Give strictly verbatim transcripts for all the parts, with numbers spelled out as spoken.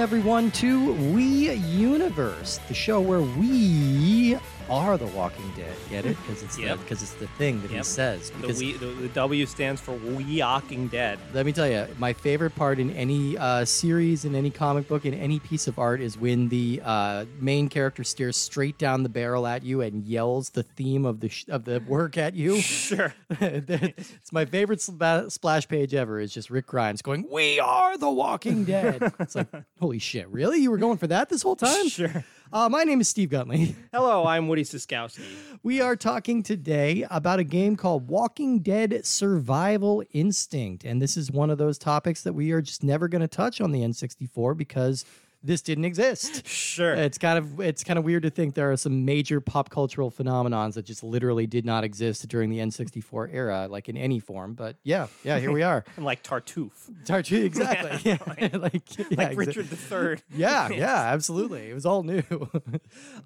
everyone, to We Universe, the show where we are the Walking Dead. Get it? Because it's, yep. it's the thing that yep. he says. The, we, the, the W stands for We Walking Dead. Let me tell you, my favorite part in any uh, series, in any comic book, in any piece of art is when the uh, main character stares straight down the barrel at you and yells the theme of the sh- of the work at you. Sure. It's my favorite sp- splash page ever. It's just Rick Grimes going, "We are the Walking Dead." It's like, holy shit, really? You were going for that this whole time? Sure. Uh, my name is Steve Guntley. Hello, I'm Woody Siskowski. We are talking today about a game called Walking Dead Survival Instinct. And this is one of those topics that we are just never going to touch on the N sixty-four because this didn't exist. Sure. It's kind of it's kind of weird to think there are some major pop cultural phenomenons that just literally did not exist during the N sixty-four era, like in any form. But yeah, yeah, here we are. And like Tartuffe. Tartuffe, exactly. Yeah, yeah. Like, like, yeah, like Richard the Third. Yeah, yeah, absolutely. It was all new.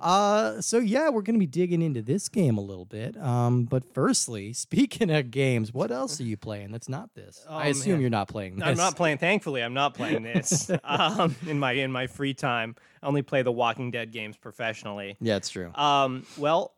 uh, so yeah, we're going to be digging into this game a little bit. Um, but firstly, speaking of games, what else are you playing that's not this? Oh, I assume man. You're not playing this. I'm not playing. Thankfully, I'm not playing this um, in my in my free time. I only play the Walking Dead games professionally. Yeah, it's true. Um, well,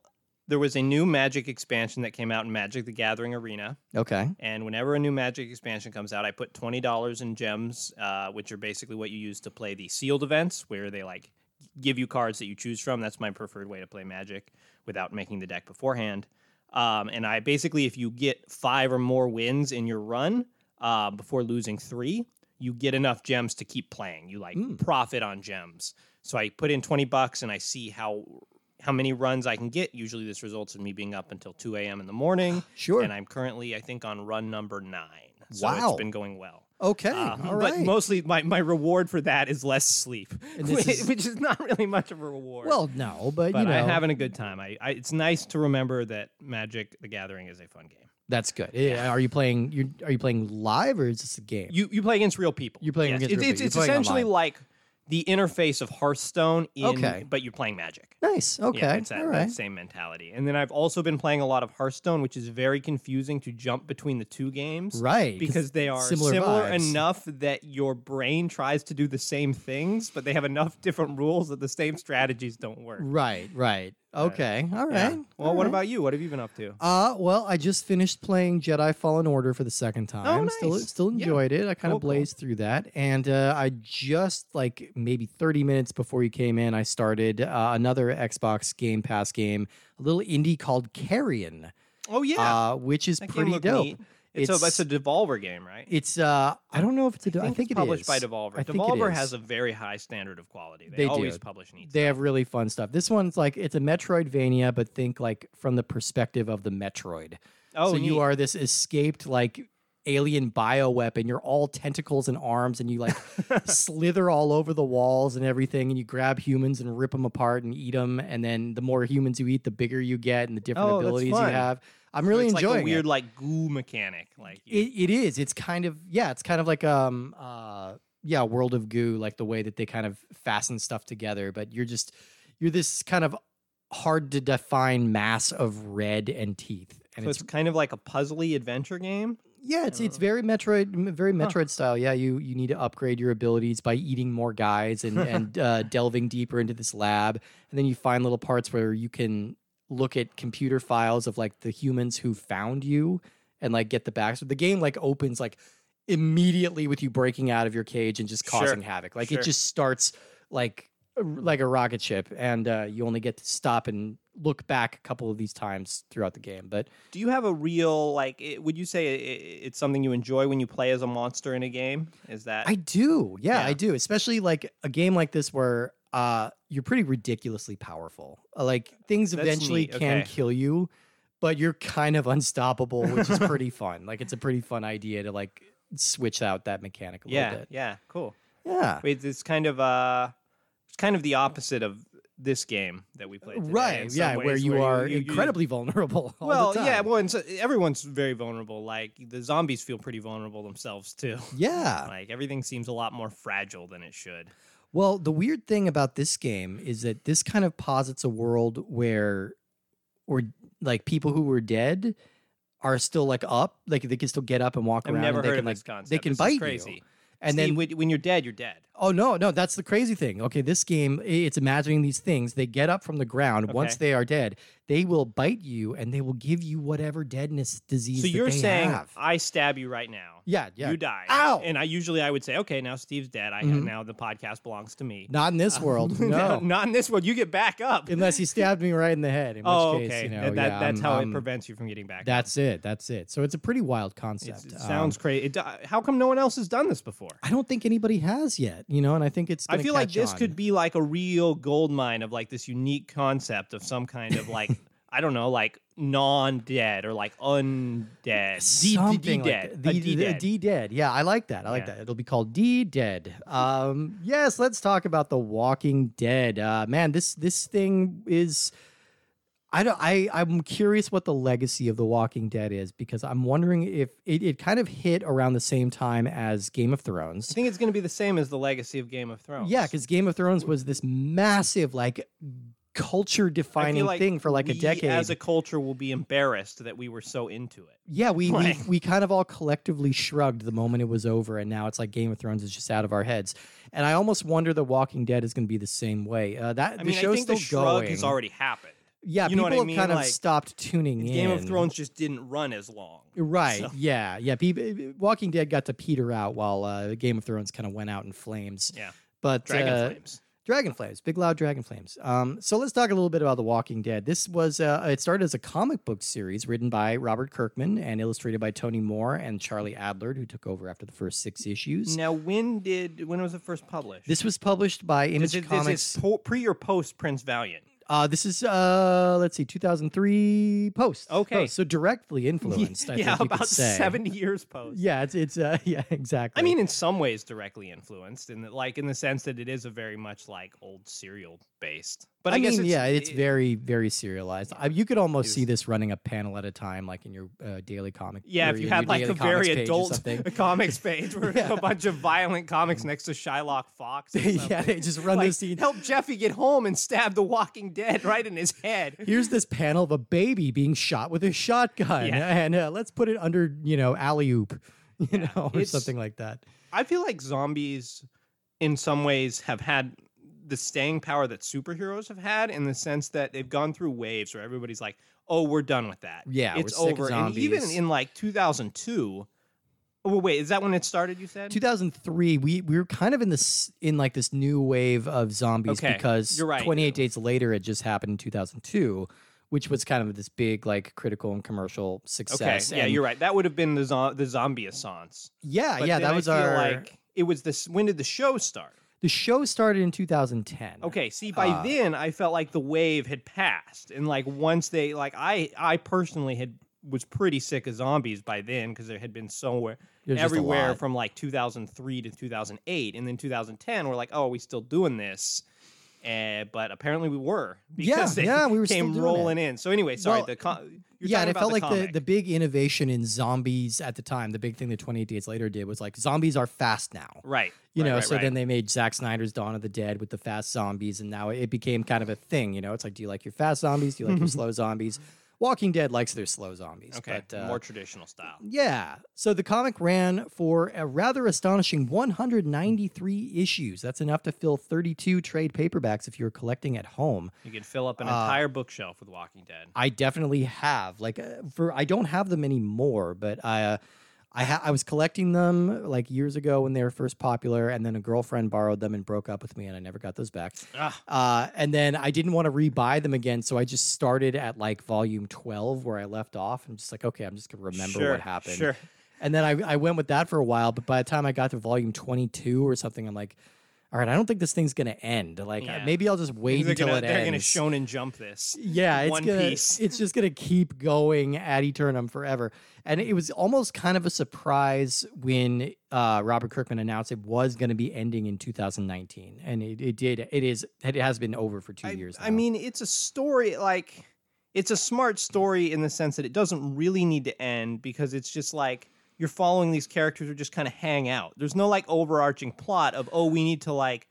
there was a new Magic expansion that came out in Magic the Gathering Arena. Okay. And whenever a new Magic expansion comes out, I put twenty dollars in gems, uh, which are basically what you use to play the sealed events, where they like give you cards that you choose from. That's my preferred way to play Magic without making the deck beforehand. Um, and I basically, if you get five or more wins in your run uh, before losing three, you get enough gems to keep playing. You like mm. profit on gems. So I put in twenty bucks and I see how how many runs I can get. Usually this results in me being up until two a.m. in the morning. Sure. And I'm currently, I think, on run number nine. So wow. It's been going well. Okay, uh, all right. But mostly my, my reward for that is less sleep, which is, which is not really much of a reward. Well, no, but, but you know. I'm having a good time. I, I It's nice to remember that Magic the Gathering is a fun game. That's good. Yeah. Are you playing? You are you playing live or is this a game? You you play against real people. You're playing yes. against it's, real it's, people. It's playing essentially online. Like the interface of Hearthstone. In, okay, but you're playing Magic. Nice. Okay, yeah, it's that, all right. That same mentality. And then I've also been playing a lot of Hearthstone, which is very confusing to jump between the two games. Right, because they are similar, similar enough that your brain tries to do the same things, but they have enough different rules that the same strategies don't work. Right. Right. Okay. All right. Yeah. Well, All what right. about you? What have you been up to? Uh, well, I just finished playing Jedi Fallen Order for the second time. Oh, nice. Still, still enjoyed yeah. it. I kind of cool, blazed cool. through that. And uh, I just, like, maybe thirty minutes before you came in, I started uh, another Xbox Game Pass game, a little indie called Carrion. Oh, yeah. Uh, which is that pretty dope. Neat. It's, so that's a Devolver game, right? It's uh, I don't know if it's a. I think, I think it's published it is. by Devolver. I Devolver has a very high standard of quality. They, they always do. publish neat. They stuff. have really fun stuff. This one's like it's a Metroidvania, but think like from the perspective of the Metroid. Oh, so neat. You are this escaped like alien bioweapon. You're all tentacles and arms, and you like slither all over the walls and everything, and you grab humans and rip them apart and eat them. And then the more humans you eat, the bigger you get, and the different oh, abilities you have. I'm really so it's enjoying like a weird, it. like goo mechanic. Like you... it, it is. It's kind of yeah. It's kind of like um uh yeah, World of Goo, like the way that they kind of fasten stuff together. But you're just you're this kind of hard to define mass of red and teeth. And so it's, it's kind of like a puzzly adventure game. Yeah, it's it's very Metroid, very Metroid huh. style. Yeah, you you need to upgrade your abilities by eating more guys and and uh, delving deeper into this lab, and then you find little parts where you can look at computer files of like the humans who found you and like get the back. So the game like opens like immediately with you breaking out of your cage and just causing sure. havoc. Like sure. it just starts like like a rocket ship, and uh, you only get to stop and look back a couple of these times throughout the game. But do you have a real like? It, would you say it, it's something you enjoy when you play as a monster in a game? Is that I do? Yeah, yeah. I do. Especially like a game like this where. Uh, you're pretty ridiculously powerful. Like things That's eventually neat. can okay. kill you, but you're kind of unstoppable, which is pretty fun. Like it's a pretty fun idea to like switch out that mechanic a yeah, little bit. Yeah, cool. Yeah, it's kind of uh, it's kind of the opposite of this game that we played today, right? Yeah, ways, where you where are you, you, incredibly you, vulnerable. All well, the time. yeah, well, and so everyone's very vulnerable. Like the zombies feel pretty vulnerable themselves too. Yeah, like everything seems a lot more fragile than it should. Well, the weird thing about this game is that this kind of posits a world where, or like people who were dead are still like up, like they can still get up and walk I've around. Never and they heard can, of like, this concept. They can this bite is crazy. you. And See, then when you're dead, you're dead. Oh, no, no. That's the crazy thing. Okay, this game, it's imagining these things. They get up from the ground. Okay. Once they are dead, they will bite you, and they will give you whatever deadness disease so that they have. So you're saying, I stab you right now. Yeah, yeah. You die. Ow! And I usually I would say, okay, now Steve's dead. I mm-hmm. Now the podcast belongs to me. Not in this uh, world. No. no. Not in this world. You get back up. Unless he stabbed me right in the head, in oh, which case, okay. you know. That, that, yeah, that's um, how um, it prevents you from getting back that's up. That's it. That's it. So it's a pretty wild concept. It's, it sounds um, crazy. It, uh, how come no one else has done this before? I don't think anybody has yet, you know, and I think it's I feel like this on. could be like a real gold mine of like this unique concept of some kind of like, I don't know, like non-dead or like undead. Something D-dead. Like D-dead. D-dead. Yeah, I like that. I like yeah. that. It'll be called D-dead. Um, yes, let's talk about The Walking Dead. Uh, man, this this thing is... I don't, I, I'm curious what the legacy of The Walking Dead is, because I'm wondering if it, it kind of hit around the same time as Game of Thrones. I think it's going to be the same as the legacy of Game of Thrones. Yeah, because Game of Thrones was this massive, like, culture-defining like thing for, like, we, a decade. As a culture, will be embarrassed that we were so into it. Yeah, we, like. we we kind of all collectively shrugged the moment it was over, and now it's like Game of Thrones is just out of our heads. And I almost wonder The Walking Dead is going to be the same way. Uh, that I the mean, show's I think still the shrug going. has already happened. Yeah, you people know I mean? have kind of like, stopped tuning in. Game of Thrones just didn't run as long. Right, so. yeah, yeah. People, Walking Dead got to peter out while uh, Game of Thrones kind of went out in flames. Yeah, but Dragonflames. Uh, Dragonflames, big loud Dragonflames. Um, so let's talk a little bit about The Walking Dead. This was, uh, it started as a comic book series written by Robert Kirkman and illustrated by Tony Moore and Charlie Adler, who took over after the first six issues. Now, when did, when was it first published? This was published by Image it, Comics. Is it pre or post Prince Valiant? Uh, this is, uh, let's see, two thousand three post. Okay. Post, so directly influenced, I yeah, think you could say. Yeah, about seventy years post. Yeah, it's, it's uh, yeah, exactly. I mean, in some ways directly influenced, in the, like in the sense that it is a very much like old serial-based. But I, I mean, guess it's, yeah, it's it, very, very serialized. I, you could almost see this running a panel at a time, like in your uh, daily comic. Yeah, if you had like a very adult comics page where yeah. a bunch of violent comics next to Shylock Fox. Or yeah, they just run like, this scene. Help Jeffy get home and stab the Walking Dead right in his head. Here's this panel of a baby being shot with a shotgun, yeah. and uh, let's put it under, you know, alley-oop, you yeah, know, or something like that. I feel like zombies, in some ways, have had the staying power that superheroes have had, in the sense that they've gone through waves where everybody's like, oh, we're done with that. Yeah, it's we're over. Sick of zombies. And even in like two thousand two, oh wait, is that when it started, you said? two thousand three, we, we were kind of in this in like this new wave of zombies, okay, because you're right, twenty-eight yeah. days later it just happened in two thousand two, which was kind of this big like critical and commercial success. Okay, yeah, and you're right. That would have been the zo- the zombie-assance. Yeah, but yeah, that I was our like it was this when did the show start? The show started in two thousand ten. Okay, see, by uh, then, I felt like the wave had passed. And, like, once they, like, I I personally had was pretty sick of zombies by then, because there had been somewhere, everywhere from, like, two thousand three to two thousand eight. And then two thousand ten, we're like, oh, are we still doing this? Uh, but apparently we were. Because yeah, they yeah, we were came rolling it. in. So anyway, sorry, well, the... Con- You're yeah, and it felt the like the, the big innovation in zombies at the time, the big thing that twenty-eight Days Later did was like, zombies are fast now. Right. You right, know, right, so right. then they made Zack Snyder's Dawn of the Dead with the fast zombies, and now it became kind of a thing, you know? It's like, do you like your fast zombies? Do you like your slow zombies? Walking Dead likes their slow zombies. Okay, but, uh, more traditional style. Yeah. So the comic ran for a rather astonishing one hundred ninety-three issues. That's enough to fill thirty-two trade paperbacks if you're collecting at home. You can fill up an uh, entire bookshelf with Walking Dead. I definitely have. Like, uh, for I don't have them anymore, but I... Uh, I, ha- I was collecting them like years ago when they were first popular, and then a girlfriend borrowed them and broke up with me, and I never got those back. Uh, and then I didn't want to rebuy them again, so I just started at like volume twelve where I left off. I'm just like, okay, I'm just going to remember sure, what happened. Sure. And then I, I went with that for a while, but by the time I got to volume twenty-two or something, I'm like, all right, I don't think this thing's going to end. Like, yeah. maybe I'll just wait until gonna, it they're ends. They're going to Shonen Jump this. Yeah, it's, One gonna, piece. It's just going to keep going ad eternum forever. And it was almost kind of a surprise when uh, Robert Kirkman announced it was going to be ending in two thousand nineteen. And it, it did. It is. It has been over for two I, years now. I mean, it's a story, like, it's a smart story in the sense that it doesn't really need to end, because it's just like, you're following these characters who just kind of hang out. There's no, like, overarching plot of, oh, we need to, like,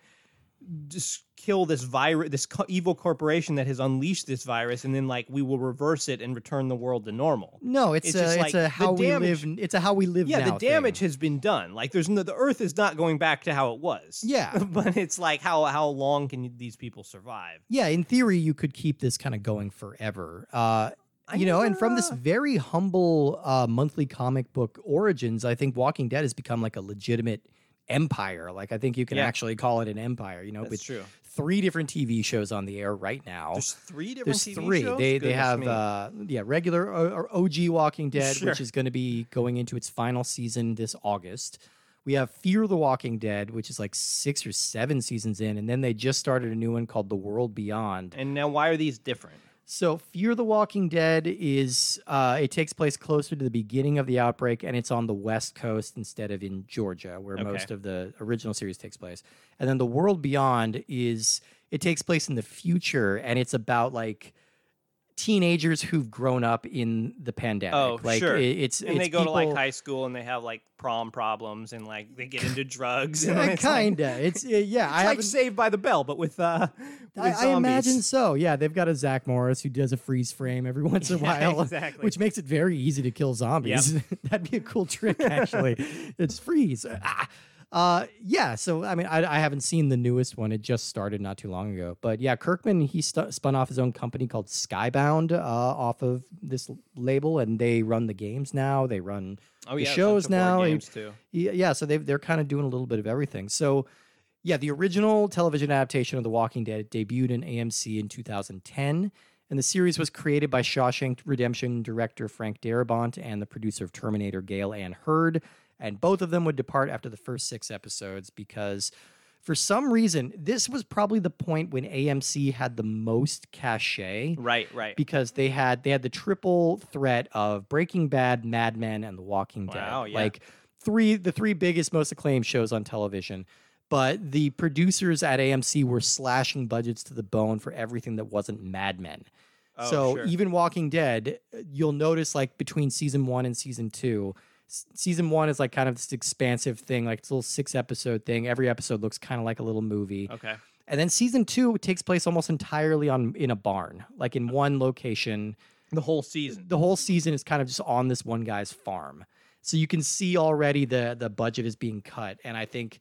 just kill this virus, this co- evil corporation that has unleashed this virus, and then like we will reverse it and return the world to normal. No, it's, it's a, just, it's like, a how we damage, live. It's a how we live. Yeah, now the damage thing. has been done. Like there's no, the Earth is not going back to how it was. Yeah, but it's like how how long can you, these people survive? Yeah, in theory, you could keep this kind of going forever. Uh, I you know, never, and from this very humble uh, monthly comic book origins, I think Walking Dead has become like a legitimate empire. Like I think you can yeah. actually call it an empire. You know, that's with true. Three different T V shows on the air right now. There's three different There's T V three. shows. They Goodness they have uh, yeah regular or uh, O G Walking Dead, sure. which is going to be going into its final season this August. We have Fear the Walking Dead, which is like six or seven seasons in, and then they just started a new one called The World Beyond. And now, why are these different? So Fear the Walking Dead is, uh, it takes place closer to the beginning of the outbreak, and it's on the West Coast instead of in Georgia, where okay. most of the original series takes place. And then The World Beyond is, it takes place in the future, and it's about, like, teenagers who've grown up in the pandemic. Oh, like, sure. It, it's, and it's they go people... to, like, high school, and they have, like, prom problems, and, like, they get into drugs. And yeah, it's kinda. Like... It's, uh, yeah. It's I like haven't... Saved by the Bell, but with... Uh... I, I imagine so. Yeah, they've got a Zach Morris who does a freeze frame every once in a yeah, while, exactly. which makes it very easy to kill zombies. Yep. That'd be a cool trick, actually. It's freeze. Ah. Uh, yeah, so, I mean, I, I haven't seen the newest one. It just started not too long ago. But, yeah, Kirkman, he st- spun off his own company called Skybound uh, off of this label, and they run the games now. They run oh, the yeah, shows now. Games too. Yeah, so they've, they're kind of doing a little bit of everything. So... Yeah, the original television adaptation of The Walking Dead debuted in A M C in two thousand ten, and the series was created by Shawshank Redemption director Frank Darabont and the producer of Terminator, Gail Ann Hurd, and both of them would depart after the first six episodes because, for some reason, this was probably the point when A M C had the most cachet. Right, right. Because they had they had the triple threat of Breaking Bad, Mad Men, and The Walking Dead. Wow, yeah. Like, three the three biggest, most acclaimed shows on television. But the producers at A M C were slashing budgets to the bone for everything that wasn't Mad Men. Oh, so sure. even Walking Dead, you'll notice like between season one and season two, s- season one is like kind of this expansive thing, like it's a little six episode thing. Every episode looks kind of like a little movie. Okay. And then season two takes place almost entirely on in a barn, like in one location. The whole season. The whole season is kind of just on this one guy's farm. So you can see already the the budget is being cut. And I think...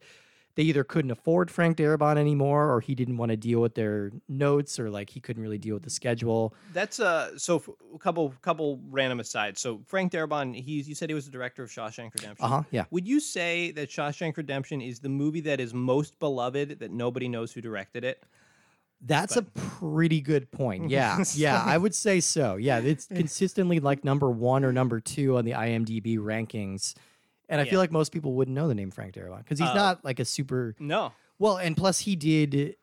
They either couldn't afford Frank Darabont anymore, or he didn't want to deal with their notes, or like he couldn't really deal with the schedule. That's uh, so a couple couple random aside. So Frank Darabont, he you said he was the director of Shawshank Redemption. Uh huh. Yeah. Would you say that Shawshank Redemption is the movie that is most beloved that nobody knows who directed it? That's but. a pretty good point. Yeah, yeah, I would say so. Yeah, it's consistently like number one or number two on the I M D B rankings. And I yeah. feel like most people wouldn't know the name Frank Darabont because he's uh, not like a super... No. Well, and plus he did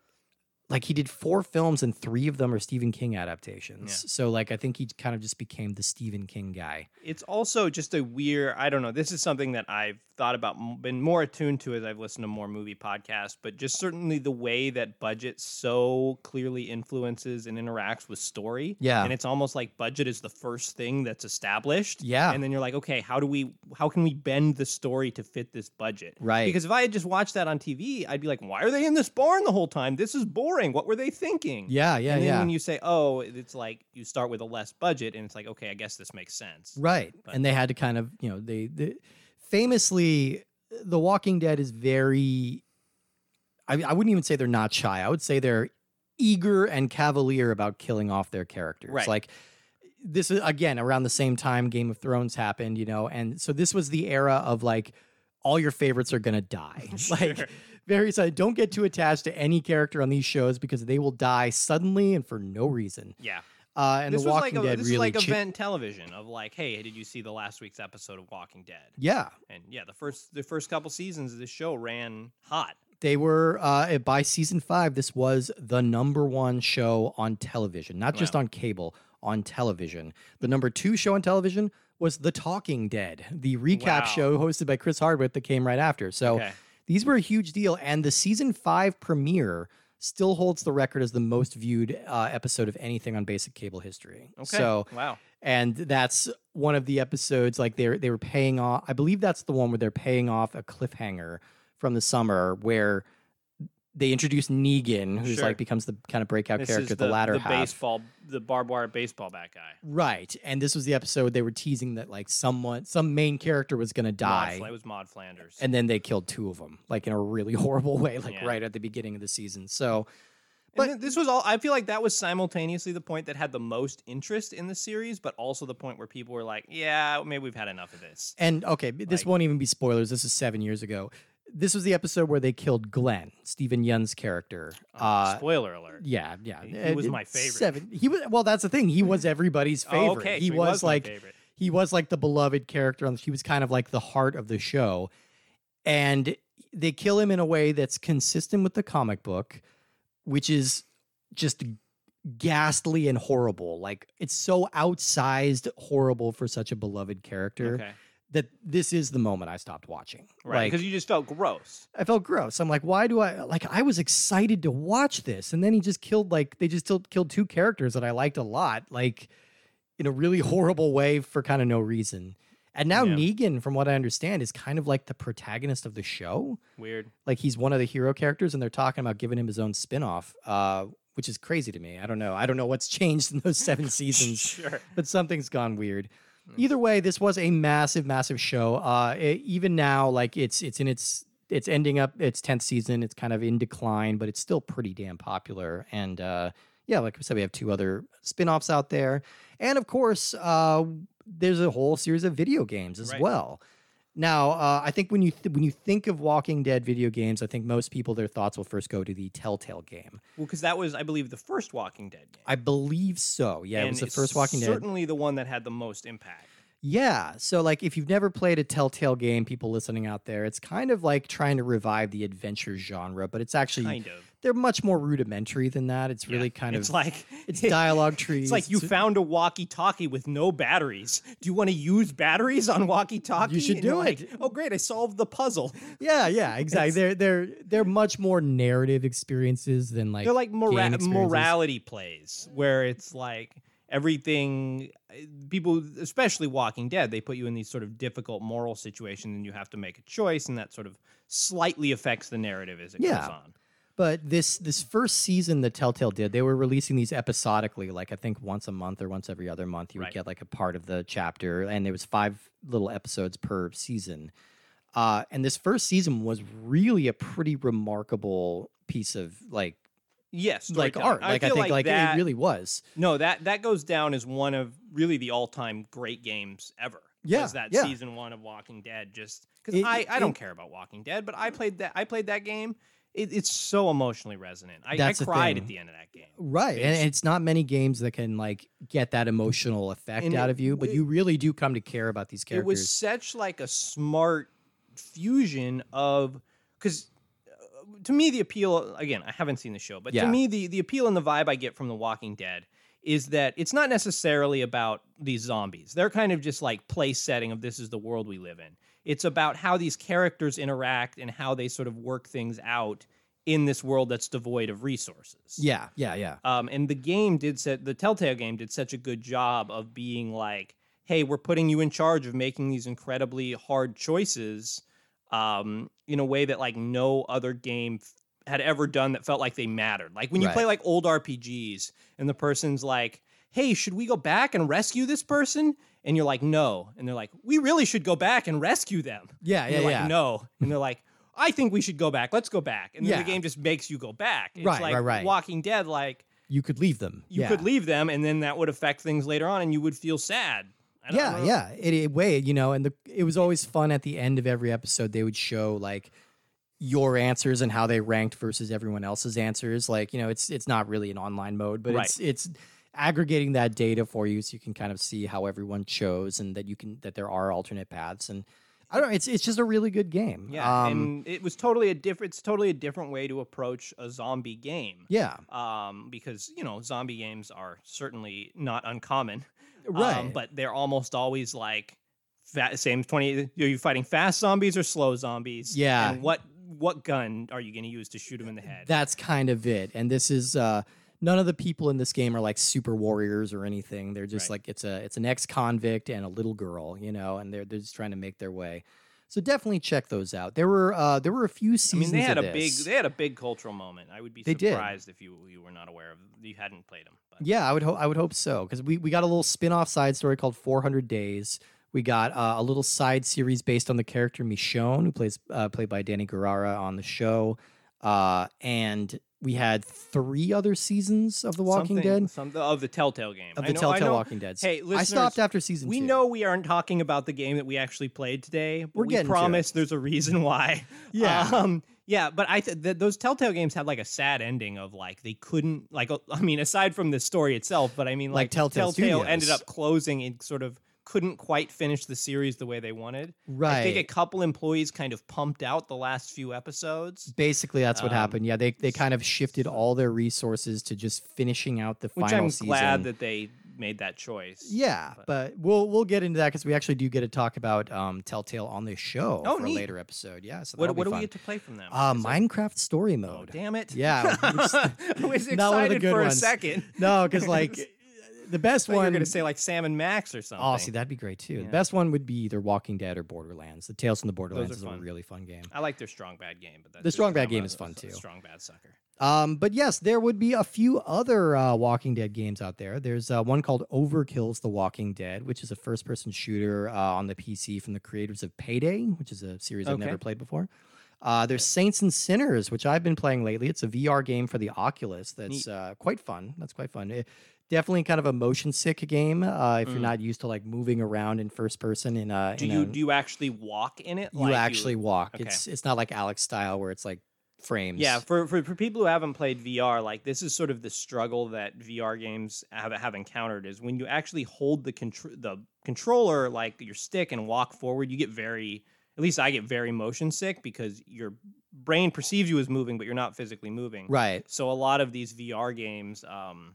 like he did four films and three of them are Stephen King adaptations. Yeah. So like I think he kind of just became the Stephen King guy. It's also just a weird... I don't know. This is something that I've thought about, been more attuned to as I've listened to more movie podcasts, but just certainly the way that budget so clearly influences and interacts with story. Yeah. And it's almost like budget is the first thing that's established. Yeah. And then you're like, okay, how do we, how can we bend the story to fit this budget? Right. Because if I had just watched that on T V, I'd be like, why are they in this barn the whole time? This is boring. What were they thinking? Yeah, yeah, yeah. And then yeah. when you say, oh, it's like you start with a less budget and it's like, okay, I guess this makes sense. Right. But, and they had to kind of, you know, they... they famously, The Walking Dead is very, I, I wouldn't even say they're not shy. I would say they're eager and cavalier about killing off their characters. Right. Like this is, again, around the same time Game of Thrones happened, you know, and so this was the era of like, all your favorites are going to die. Sure. Like very, so don't get too attached to any character on these shows because they will die suddenly and for no reason. Yeah. Uh, and this the was Walking like a, Dead this really is like ch- event television of like, hey, did you see the last week's episode of Walking Dead? Yeah, and yeah, the first the first couple seasons of this show ran hot. They were uh, by season five, this was the number one show on television, not wow. just on cable, on television. The number two show on television was The Talking Dead, the recap wow. show hosted by Chris Hardwick that came right after. So okay. these were a huge deal, and the season five premiere still holds the record as the most viewed uh, episode of anything on basic cable history. Okay. So, wow. And that's one of the episodes, like they they were paying off, I believe that's the one where they're paying off a cliffhanger from the summer where they introduce Negan, who's sure. like becomes the kind of breakout this character, the, the latter the half. Baseball, the barbed wire baseball bat guy. Right. And this was the episode they were teasing that like someone, some main character was going to die. Mod, it was Maude Flanders. And then they killed two of them, like in a really horrible way, like yeah. right at the beginning of the season. So, but and this was all, I feel like that was simultaneously the point that had the most interest in the series, but also the point where people were like, yeah, maybe we've had enough of this. And okay, this like, won't even be spoilers. This is seven years ago. This was the episode where they killed Glenn, Stephen Yeun's character. Oh, uh, spoiler alert. Yeah, yeah. He, he was my favorite. Seven. He was, well, that's the thing. He was everybody's favorite. Oh, okay. He, so was, he was like favorite. He was like the beloved character. He was kind of like the heart of the show. And they kill him in a way that's consistent with the comic book, which is just ghastly and horrible. Like, it's so outsized horrible for such a beloved character. Okay. That this is the moment I stopped watching. Right, because like, you just felt gross. I felt gross. I'm like, why do I... Like, I was excited to watch this, and then he just killed, like... They just killed two characters that I liked a lot, like, in a really horrible way for kind of no reason. And now yeah. Negan, from what I understand, is kind of like the protagonist of the show. Weird. Like, he's one of the hero characters, and they're talking about giving him his own spinoff, uh, which is crazy to me. I don't know. I don't know what's changed in those seven seasons. Sure. But something's gone weird. Either way, this was a massive, massive show. Uh, it, even now, like it's it's in its it's ending up its tenth season. It's kind of in decline, but it's still pretty damn popular. And uh, yeah, like I said, we have two other spinoffs out there, and of course, uh, there's a whole series of video games as right. well. Now, uh, I think when you th- when you think of Walking Dead video games, I think most people their thoughts will first go to the Telltale game. Well, because that was, I believe, the first Walking Dead game. I believe so. Yeah, and it was the first Walking Dead. Certainly the one that had the most impact. Yeah. So, like, if you've never played a Telltale game, people listening out there, it's kind of like trying to revive the adventure genre, but it's actually kind of. They're much more rudimentary than that. It's really yeah, kind it's of like it's dialogue trees. It's like you found a walkie-talkie with no batteries. Do you want to use batteries on walkie-talkie? You should and do it. Like, oh, great! I solved the puzzle. Yeah, yeah, exactly. they're they're they're much more narrative experiences than like they're like mora- morality plays where it's like everything. People, especially Walking Dead, they put you in these sort of difficult moral situations, and you have to make a choice, and that sort of slightly affects the narrative as it yeah. goes on. But this this first season that Telltale did, they were releasing these episodically, like I think once a month or once every other month, you would right. get like a part of the chapter, and there was five little episodes per season. Uh, and this first season was really a pretty remarkable piece of like, yes, yeah, like art. I like I think like, like that, it really was. No, that that goes down as one of really the all time great games ever. Yeah, that yeah. season one of Walking Dead, just because I I don't it, care about Walking Dead, but I played that I played that game. It, it's so emotionally resonant. I, I cried at the end of that game. Right. It's, and it's not many games that can like get that emotional effect out it, of you, but it, you really do come to care about these characters. It was such like a smart fusion of, because uh, to me the appeal, again, I haven't seen the show, but yeah. to me the, the appeal and the vibe I get from The Walking Dead is that it's not necessarily about these zombies. They're kind of just like place setting of this is the world we live in. It's about how these characters interact and how they sort of work things out in this world that's devoid of resources. Yeah, yeah, yeah. Um, and the game did set, the Telltale game did such a good job of being like, hey, we're putting you in charge of making these incredibly hard choices um, in a way that like no other game f- had ever done that felt like they mattered. Like when you right. play like old R P Gs and the person's like, hey, should we go back and rescue this person? And you're like, no. And they're like, we really should go back and rescue them. Yeah, and yeah, like, yeah. no. And they're like, I think we should go back. Let's go back. And then yeah. the game just makes you go back. It's right, like right, right. Walking Dead, like... You could leave them. You yeah. could leave them, and then that would affect things later on, and you would feel sad. I don't yeah, know. yeah. It, it weighed, you know, and the, it was always fun at the end of every episode. They would show, like... your answers and how they ranked versus everyone else's answers. Like, you know, it's it's not really an online mode, but right. it's it's aggregating that data for you so you can kind of see how everyone chose and that you can that there are alternate paths. And I don't know, it's it's just a really good game. Yeah. Um, and it was totally a different it's totally a different way to approach a zombie game. Yeah. Um, because, you know, zombie games are certainly not uncommon. Right. Um, but they're almost always like fat, same twenty are you fighting fast zombies or slow zombies? Yeah. And what What gun are you going to use to shoot him in the head? That's kind of it. And this is uh, none of the people in this game are like super warriors or anything. They're just right. like it's a it's an ex-convict and a little girl, you know, and they're they're just trying to make their way. So definitely check those out. There were uh, there were a few seasons. I mean, they had of a this. big they had a big cultural moment. I would be they surprised did. if you you were not aware of you hadn't played them. But. Yeah, I would hope I would hope so because we, we got a little spin-off side story called four hundred days. We got uh, a little side series based on the character Michonne, who plays uh, played by Danny Gurira on the show, uh, and we had three other seasons of The Walking Something, Dead some, of the Telltale game of the I know, Telltale I know, Walking Dead. Hey, listeners, I stopped after season. We two. know we aren't talking about the game that we actually played today, but We're we promise there's a reason why. Yeah, um, yeah, but I th- th- those Telltale games had like a sad ending of like they couldn't like I mean aside from the story itself, but I mean like, like Telltale, Telltale ended up closing and sort of couldn't quite finish the series the way they wanted. Right. I think a couple employees kind of pumped out the last few episodes. Basically, that's what um, happened. Yeah, they they kind of shifted all their resources to just finishing out the final season. Which I'm glad that they made that choice. Yeah, but, but we'll we'll get into that because we actually do get to talk about um, Telltale on this show oh, for neat. a later episode. Yeah, so what, what do we get to play from them? Uh, Minecraft it... Story Mode. Oh, damn it. Yeah. Just, I was excited for ones. a second. No, because like... The best one. You're going to say like Sam and Max or something. Oh, see, that'd be great too. Yeah. The best one would be either Walking Dead or Borderlands. The Tales from the Borderlands is a really fun game. I like their Strong Bad game, but that's the Strong Bad game is fun too. Strong Bad sucker. Um, but yes, there would be a few other uh, Walking Dead games out there. There's uh, one called Overkill's The Walking Dead, which is a first-person shooter uh, on the P C from the creators of Payday, which is a series okay. I've never played before. Uh, there's Saints and Sinners, which I've been playing lately. It's a V R game for the Oculus. That's uh, quite fun. That's quite fun. It, Definitely kind of a motion sick game uh, if mm. you're not used to like moving around in first person. In uh, do in you a, do you actually walk in it? You like actually you, walk. Okay. It's it's not like Alyx style where it's like frames. Yeah, for, for for people who haven't played V R, like this is sort of the struggle that V R games have have encountered is when you actually hold the contr- the controller like your stick and walk forward, you get very at least I get very motion sick because your brain perceives you as moving, but you're not physically moving. Right. So a lot of these V R games. Um,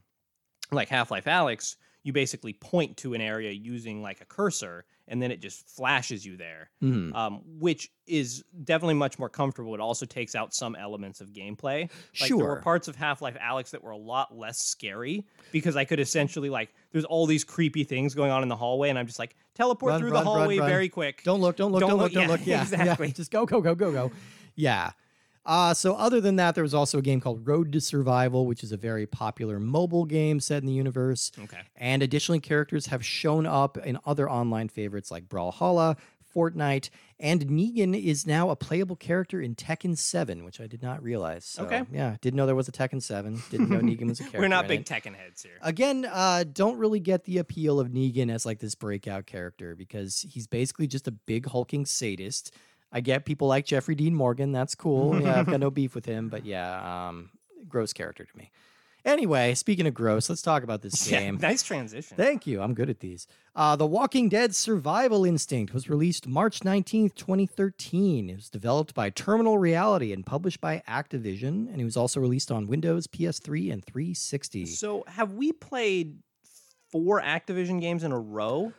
Like Half-Life Alyx, you basically point to an area using like a cursor, and then it just flashes you there, mm. um, which is definitely much more comfortable. It also takes out some elements of gameplay. Like, sure. There were parts of Half-Life Alyx that were a lot less scary because I could essentially like, there's all these creepy things going on in the hallway, and I'm just like, teleport run, through run, the hallway run, run. very quick. Don't look, don't look, don't, don't look, look, don't look. Yeah, yeah exactly. Yeah. Just go, go, go, go, go. Yeah. Uh, so other than that, there was also a game called Road to Survival, which is a very popular mobile game set in the universe. Okay. And additionally, characters have shown up in other online favorites like Brawlhalla, Fortnite, and Negan is now a playable character in Tekken seven, which I did not realize. So, okay. Yeah, didn't know there was a Tekken seven. Didn't know Negan was a character. We're not big it. Tekken heads here. Again, uh, don't really get the appeal of Negan as like this breakout character because he's basically just a big hulking sadist. I get people like Jeffrey Dean Morgan. That's cool. Yeah, I've got no beef with him, but yeah, um, gross character to me. Anyway, speaking of gross, let's talk about this game. Yeah, nice transition. Thank you. I'm good at these. Uh, The Walking Dead Survival Instinct was released March nineteenth, twenty thirteen. It was developed by Terminal Reality and published by Activision, and it was also released on Windows, P S three, and three sixty. So have we played four Activision games in a row?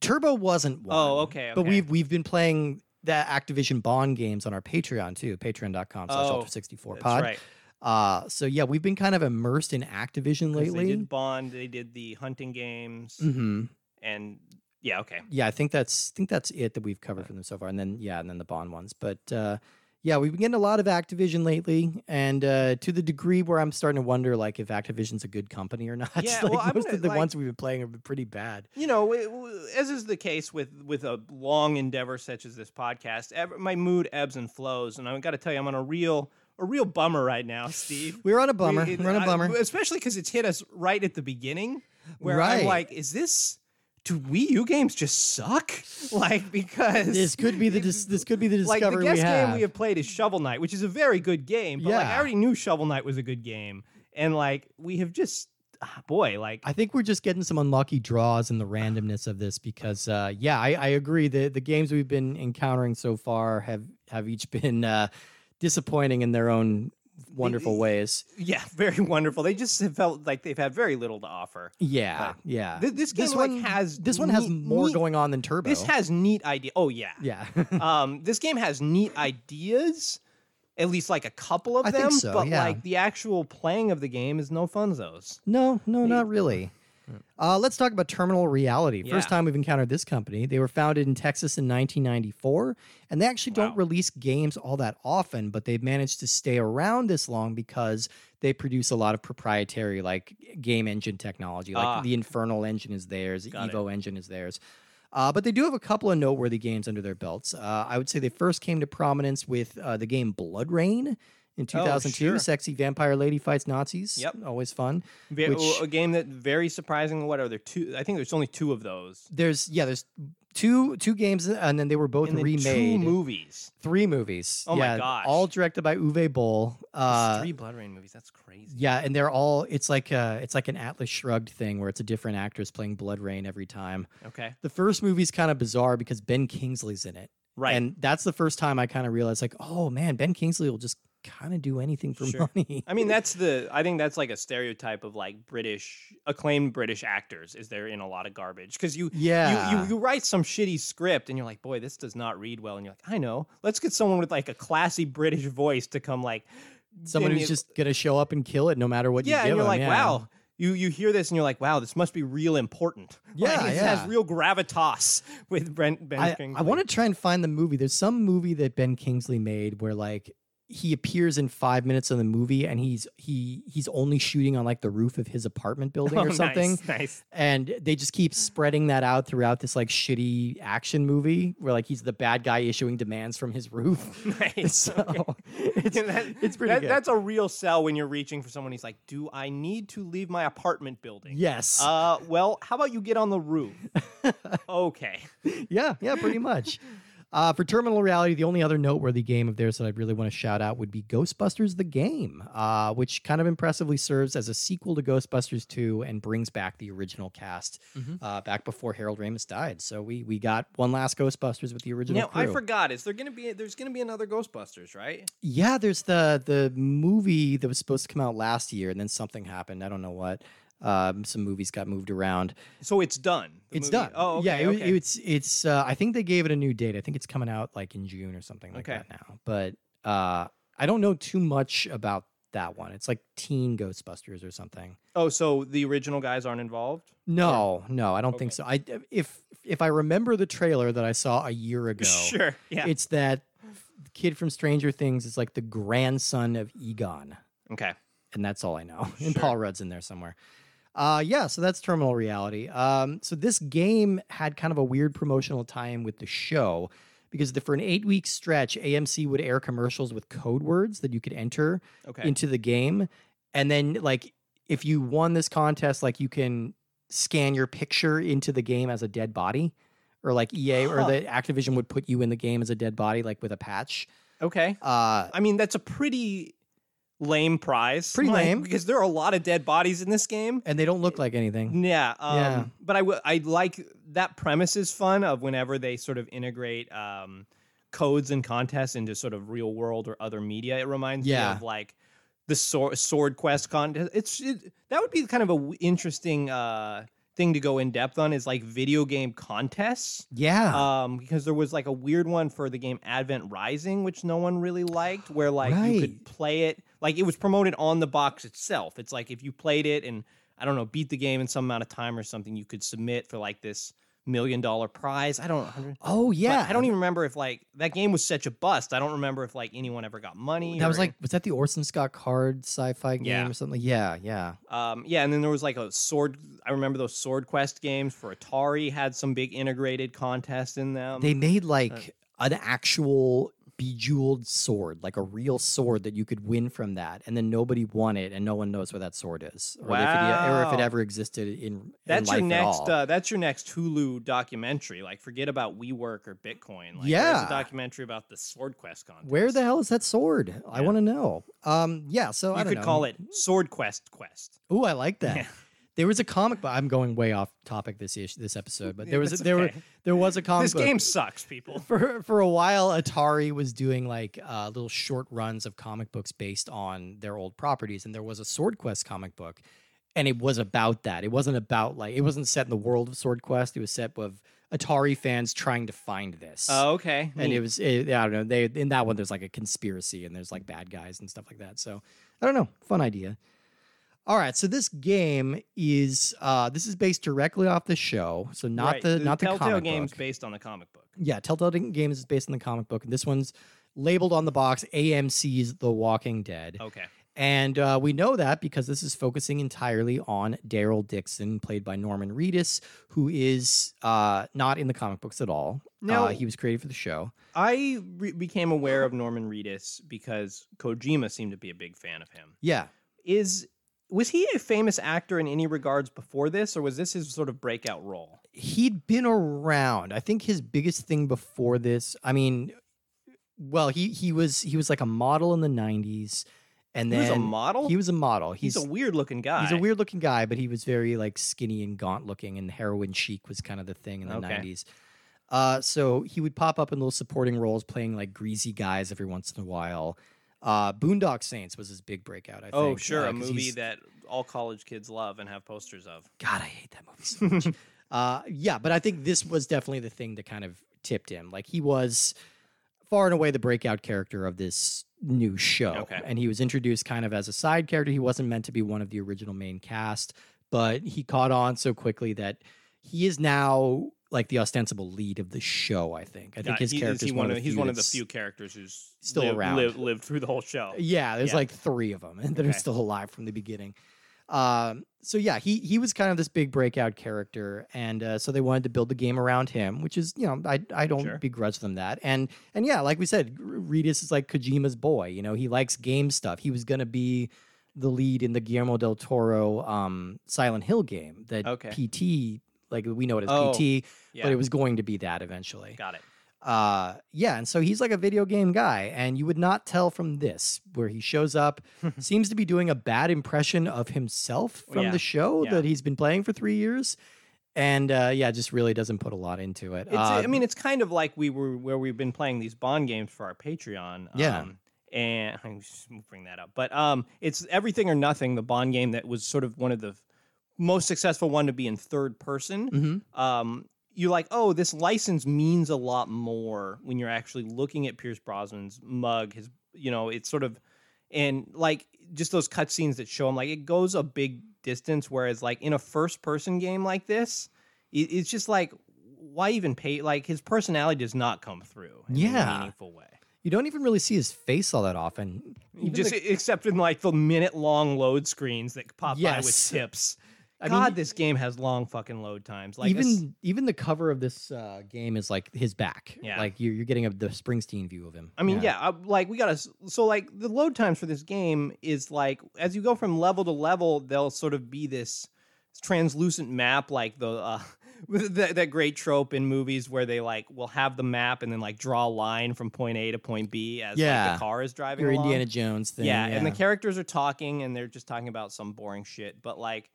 Turbo wasn't one. Oh, okay. okay. But we've we've been playing... the Activision Bond games on our Patreon too, patreon dot com slash ultra sixty-four pod. That's right. Uh, so yeah, we've been kind of immersed in Activision lately. They did Bond, they did the hunting games, mm-hmm. and yeah, okay, yeah, I think that's I think that's it that we've covered from them so far, and then yeah, and then the Bond ones. But uh, yeah, we've been getting a lot of Activision lately, and uh, to the degree where I'm starting to wonder like if Activision's a good company or not. Yeah, like, well, most gonna, of the like, ones we've been playing have been pretty bad. You know, it, as is the case with with a long endeavor such as this podcast, ever, my mood ebbs and flows, and I've got to tell you, I'm on a real a real bummer right now, Steve. We're on a bummer. We, it, We're on a bummer, I, especially because it's hit us right at the beginning, where right. I'm like, is this? Do Wii U games just suck? Like because this could be the dis- this could be the discovery we have. Like the best game we have played is Shovel Knight, which is a very good game. But yeah. like I already knew Shovel Knight was a good game, and like we have just. Boy, like I think we're just getting some unlucky draws in the randomness of this because, uh, yeah, I, I agree that the games we've been encountering so far have have each been uh, disappointing in their own wonderful ways. Yeah, very wonderful. They just have felt like they've had very little to offer. Yeah, like, yeah. Th- this game this like, one has this neat, one has more neat, going on than Turbo. This has neat ideas. Oh yeah, yeah. um, this game has neat ideas. At least like a couple of I them, so, but yeah. like the actual playing of the game is no funzos. No, no, not really. Uh, let's talk about Terminal Reality. Yeah. First time we've encountered this company. They were founded in Texas in nineteen ninety-four, and they actually wow. don't release games all that often, but they've managed to stay around this long because they produce a lot of proprietary like game engine technology. Like ah. the Infernal engine is theirs, the Got Evo it. engine is theirs. Uh, but they do have a couple of noteworthy games under their belts. Uh, I would say they first came to prominence with uh, the game BloodRayne. In two thousand two, oh, sure. Sexy Vampire Lady Fights Nazis. Yep. Always fun. Ve- which, a game that very surprising. What are there? Two? I think there's only two of those. There's, yeah, there's two two games, and then they were both and then remade. Two movies. Three movies. Oh, yeah, my gosh. All directed by Uwe Boll. Uh, three BloodRayne movies. That's crazy. Yeah, and they're all, it's like a, it's like an Atlas Shrugged thing where it's a different actress playing BloodRayne every time. Okay. The first movie's kind of bizarre because Ben Kingsley's in it. Right. And that's the first time I kind of realized, like, oh, man, Ben Kingsley will just kind of do anything for sure. money. I mean, that's the, I think that's like a stereotype of like British, acclaimed British actors is they're in a lot of garbage. Because you, yeah. you, you you write some shitty script and you're like, boy, this does not read well. And you're like, I know, let's get someone with like a classy British voice to come like. Someone who's you, just going to show up and kill it no matter what yeah, you give them. Yeah, and you're them. like, yeah. wow. You you hear this and you're like, wow, this must be real important. Yeah, like, it yeah. has real gravitas with Brent, Ben I, Kingsley. I want to try and find the movie. There's some movie that Ben Kingsley made where like he appears in five minutes of the movie and he's he he's only shooting on like the roof of his apartment building oh, or something. Nice, nice. And they just keep spreading that out throughout this like shitty action movie where like he's the bad guy issuing demands from his roof. Nice. So okay. it's, that, it's pretty that, good. That's a real sell when you're reaching for someone. He's like, do I need to leave my apartment building? Yes. Uh, well, how about you get on the roof? Okay. Yeah, yeah, pretty much. Uh, for Terminal Reality, the only other noteworthy game of theirs that I'd really want to shout out would be Ghostbusters the Game, uh, which kind of impressively serves as a sequel to Ghostbusters two and brings back the original cast mm-hmm. uh, back before Harold Ramis died. So we we got one last Ghostbusters with the original now, crew. I forgot. Is there going to be there's going to be another Ghostbusters, right? Yeah, there's the the movie that was supposed to come out last year, and then something happened. I don't know what. Um, some movies got moved around. So it's done. It's movie. done. Oh, okay, yeah. It, okay. It's it's. Uh, I think they gave it a new date. I think it's coming out like in June or something like okay. that now. But uh, I don't know too much about that one. It's like Teen Ghostbusters or something. Oh, so the original guys aren't involved? No, yeah. no, I don't okay. think so. I if if I remember the trailer that I saw a year ago. Sure. Yeah. It's that kid from Stranger Things is like the grandson of Egon. Okay. And that's all I know. Sure. And Paul Rudd's in there somewhere. Uh, yeah, so that's Terminal Reality. Um, so this game had kind of a weird promotional tie-in with the show because the, for an eight-week stretch, A M C would air commercials with code words that you could enter okay. into the game. And then, like, if you won this contest, like, you can scan your picture into the game as a dead body. Or, like, E A huh. or the Activision would put you in the game as a dead body, like, with a patch. Okay. Uh, I mean, that's a pretty... lame prize. Pretty like, lame. Because there are a lot of dead bodies in this game. And they don't look like anything. Yeah. Um, yeah. But I, w- I like that premise is fun of whenever they sort of integrate um, codes and contests into sort of real world or other media. It reminds yeah. me of like the sword, sword quest contest. It's it, that would be kind of an w- interesting uh, thing to go in depth on is like video game contests. Yeah. Um, because there was like a weird one for the game Advent Rising, which no one really liked, where like right. you could play it. Like, it was promoted on the box itself. It's like if you played it and, I don't know, beat the game in some amount of time or something, you could submit for, like, this million-dollar prize. I don't know. Oh, yeah. But I don't even remember if, like, that game was such a bust. I don't remember if, like, anyone ever got money. That or... was, like, was that the Orson Scott Card sci-fi game yeah. or something? Yeah, yeah. Um, yeah, and then there was, like, a sword... I remember those Sword Quest games for Atari had some big integrated contest in them. They made, like, uh, an actual... bejeweled sword, like a real sword that you could win from that, and then nobody won it, and no one knows where that sword is, or, wow. if, it, or if it ever existed in that's in your life next. At all. Uh, that's your next Hulu documentary. Like, forget about WeWork or Bitcoin. Like, yeah, there's a documentary about the Sword Quest contest. Where the hell is that sword? Yeah. I want to know. Um, yeah, so you I don't could know. call it Sword Quest Quest. Ooh, I like that. Yeah. There was a comic book. I'm going way off topic this issue, this episode, but there was a, there okay. were, there was a comic. This book. This game sucks, people. For for a while, Atari was doing like uh, little short runs of comic books based on their old properties, and there was a Sword Quest comic book, and it was about that. It wasn't about like it wasn't set in the world of Sword Quest. It was set with Atari fans trying to find this. Oh, okay. And Neat. it was it, I don't know. They in that one there's like a conspiracy and there's like bad guys and stuff like that. So I don't know. Fun idea. All right, so this game is uh, this is based directly off the show, so not right. the not the Telltale comic book. Games based on the comic book. Yeah, Telltale Games is based on the comic book, and this one's labeled on the box A M C's The Walking Dead. Okay, and uh, we know that because this is focusing entirely on Daryl Dixon, played by Norman Reedus, who is uh, not in the comic books at all. No, uh, he was created for the show. I re- became aware of Norman Reedus because Kojima seemed to be a big fan of him. Yeah, is. Was he a famous actor in any regards before this, or was this his sort of breakout role? He'd been around. I think his biggest thing before this, I mean, well, he he was he was like a model in the nineties, and then he was a model. He was a model. He's, he's a weird looking guy. He's a weird looking guy, but he was very like skinny and gaunt looking, and heroin chic was kind of the thing in the okay. nineties. Uh, so he would pop up in little supporting roles, playing like greasy guys every once in a while. Uh, Boondock Saints was his big breakout, I think. Oh, sure, uh, a movie that all college kids love and have posters of. God, I hate that movie so much. uh, yeah, but I think this was definitely the thing that kind of tipped him. Like, he was far and away the breakout character of this new show. Okay. And he was introduced kind of as a side character. He wasn't meant to be one of the original main cast, but he caught on so quickly that he is now like the ostensible lead of the show, I think. I yeah, think his character is one of the He's one of the few characters who's still lived, around, lived, lived through the whole show. Yeah, there's yeah. like three of them that okay. are still alive from the beginning. Um, so yeah, he he was kind of this big breakout character, and uh, so they wanted to build the game around him, which is you know I I don't sure. begrudge them that. And and yeah, like we said, Reedus is like Kojima's boy. You know, he likes game stuff. He was gonna be the lead in the Guillermo del Toro um, Silent Hill game that okay. P T. Like, we know it as oh, P T, yeah. but it was going to be that eventually. Got it. Uh, yeah, and so he's like a video game guy, and you would not tell from this, where he shows up, seems to be doing a bad impression of himself from yeah. the show yeah. that he's been playing for three years, and, uh, yeah, just really doesn't put a lot into it. It's, um, I mean, it's kind of like we were where we've been playing these Bond games for our Patreon. Yeah. Um, and I'm just bring that up. But um, it's Everything or Nothing, the Bond game that was sort of one of the most successful one to be in third person. Mm-hmm. Um, you're like, oh, this license means a lot more when you're actually looking at Pierce Brosnan's mug. His, you know, it's sort of, and like just those cutscenes that show him, like it goes a big distance. Whereas, like in a first person game like this, it, it's just like, why even pay? Like his personality does not come through in yeah. a meaningful way. You don't even really see his face all that often, even just the- except in like the minute long load screens that pop yes. by with tips. I God, mean, this game has long fucking load times. Like even this, even the cover of this uh, game is like his back. Yeah. Like you're you're getting a, the Springsteen view of him. I mean, yeah, yeah I, like we gotta. So like the load times for this game is like as you go from level to level, they'll sort of be this translucent map, like the uh, that, that great trope in movies where they like will have the map and then like draw a line from point A to point B as yeah. like, the car is driving. Your along. Indiana Jones thing. Yeah, yeah, and the characters are talking and they're just talking about some boring shit, but like.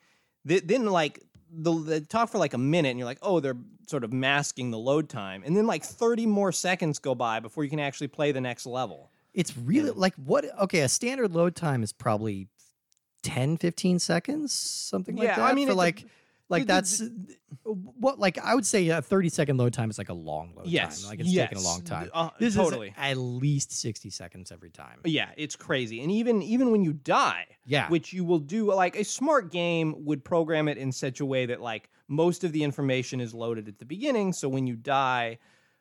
Then, like, they talk for, like, a minute, and you're like, oh, they're sort of masking the load time. And then, like, thirty more seconds go by before you can actually play the next level. It's really, like, what? Okay, a standard load time is probably ten, fifteen seconds, something like yeah, that. Yeah, I mean, for like... A- Like that's what, like I would say a thirty second load time is like a long load yes, time. Like it's yes. taking a long time. Uh, this totally. Is at least sixty seconds every time. Yeah, it's crazy. And even even when you die, yeah. which you will do, like a smart game would program it in such a way that like most of the information is loaded at the beginning. So when you die,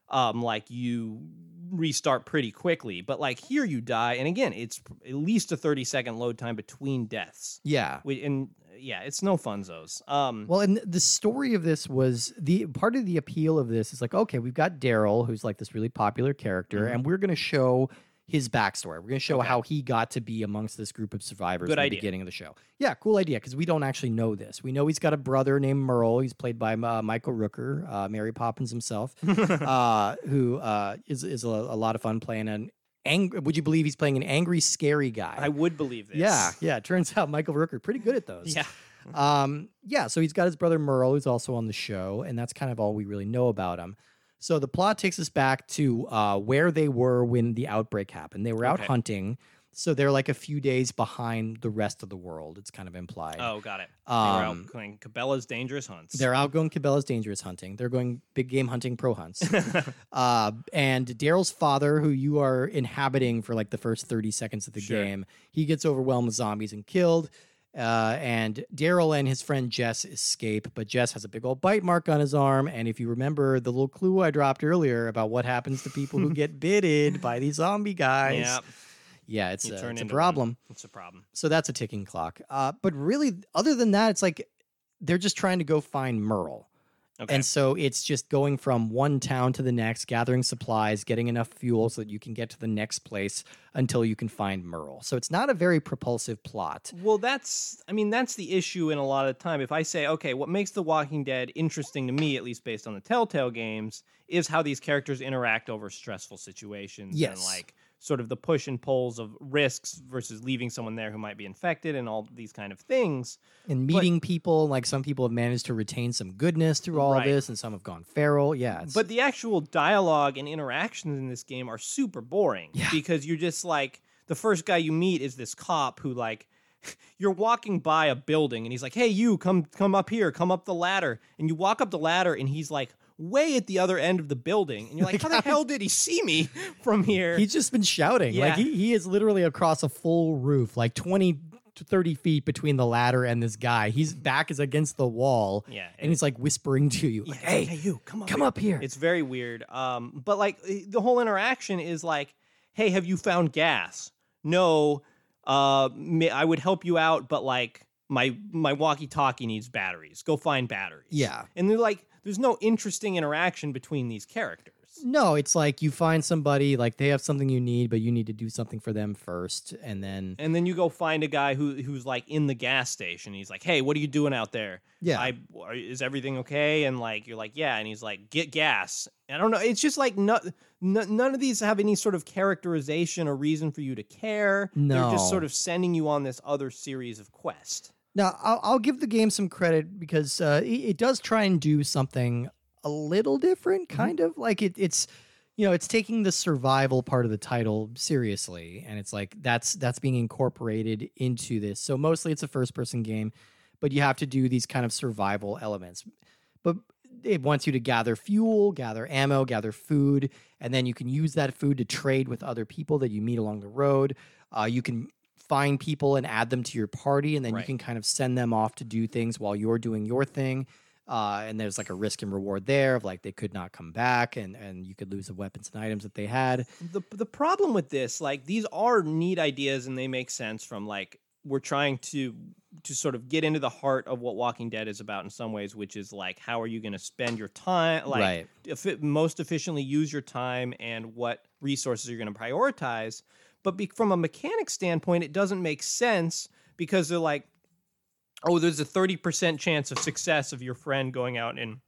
um, like you restart pretty quickly. But like here you die. And again, it's at least a thirty second load time between deaths. Yeah. We, and yeah, it's no funzos. Um, well, and the story of this was the part of the appeal of this is like, okay, we've got Daryl, who's like this really popular character, mm-hmm. and we're going to show his backstory. We're going to show okay. how he got to be amongst this group of survivors Good at idea. The beginning of the show. Yeah, cool idea, because we don't actually know this. We know he's got a brother named Merle. He's played by uh, Michael Rooker, uh, Mary Poppins himself, uh, who uh, is, is a, a lot of fun playing an Angry, would you believe he's playing an angry, scary guy? I would believe this. Yeah, yeah. It turns out Michael Rooker, pretty good at those. yeah. Um, yeah, so he's got his brother Merle, who's also on the show, and that's kind of all we really know about him. So the plot takes us back to uh, where they were when the outbreak happened. They were out okay. hunting, so they're like a few days behind the rest of the world. It's kind of implied. Oh, got it. Um, they're out going Cabela's Dangerous Hunts. They're out going Cabela's Dangerous Hunting. They're going big game hunting pro hunts. uh, and Daryl's father, who you are inhabiting for like the first thirty seconds of the sure. game, he gets overwhelmed with zombies and killed. Uh, and Daryl and his friend Jess escape, but Jess has a big old bite mark on his arm. And if you remember the little clue I dropped earlier about what happens to people who get bitted by these zombie guys, yeah, yeah it's, a, it's a problem. One. It's a problem. So that's a ticking clock. Uh, but really, other than that, it's like they're just trying to go find Merle. Okay. And so it's just going from one town to the next, gathering supplies, getting enough fuel so that you can get to the next place until you can find Merle. So it's not a very propulsive plot. Well, that's, I mean, that's the issue in a lot of the time. If I say, okay, what makes The Walking Dead interesting to me, at least based on the Telltale games, is how these characters interact over stressful situations. Yes. And like sort of the push and pulls of risks versus leaving someone there who might be infected and all these kind of things. And meeting but, people, like some people have managed to retain some goodness through all right. this and some have gone feral, yeah. But the actual dialogue and interactions in this game are super boring yeah. because you're just like, the first guy you meet is this cop who like, you're walking by a building and he's like, hey, you, come come up here, come up the ladder. And you walk up the ladder and he's like, way at the other end of the building. And you're like, like how the I, hell did he see me from here? He's just been shouting. Yeah. Like, he, he is literally across a full roof, like twenty to thirty feet between the ladder and this guy. His back is against the wall. Yeah. And he's like whispering to you, yeah, like, hey, hey, you, come up come here. up here. It's very weird. Um, But like the whole interaction is like, hey, have you found gas? No, uh, I would help you out, but like my, my walkie-talkie needs batteries. Go find batteries. Yeah. And they're like, there's no interesting interaction between these characters. No, it's like you find somebody, like they have something you need, but you need to do something for them first, and then... And then you go find a guy who who's like in the gas station. He's like, hey, what are you doing out there? Yeah. I, are, is everything okay? And like, you're like, yeah. And he's like, get gas. I don't know. It's just like no, no, none of these have any sort of characterization or reason for you to care. No. They're just sort of sending you on this other series of quests. Now, I'll, I'll give the game some credit because uh, it, it does try and do something a little different, kind mm-hmm. of. Like, it, it's, you know, it's taking the survival part of the title seriously, and it's like that's that's being incorporated into this. So mostly it's a first-person game, but you have to do these kind of survival elements. But it wants you to gather fuel, gather ammo, gather food, and then you can use that food to trade with other people that you meet along the road. Uh, you can... find people and add them to your party, and then right. you can kind of send them off to do things while you're doing your thing. Uh, and there's like a risk and reward there of like they could not come back, and, and you could lose the weapons and items that they had. The the problem with this, like these are neat ideas and they make sense from like we're trying to to sort of get into the heart of what Walking Dead is about in some ways, which is like how are you going to spend your time, like right. if it most efficiently use your time and what resources you're going to prioritize. But be, from a mechanic standpoint, it doesn't make sense because they're like, oh, there's a thirty percent chance of success of your friend going out and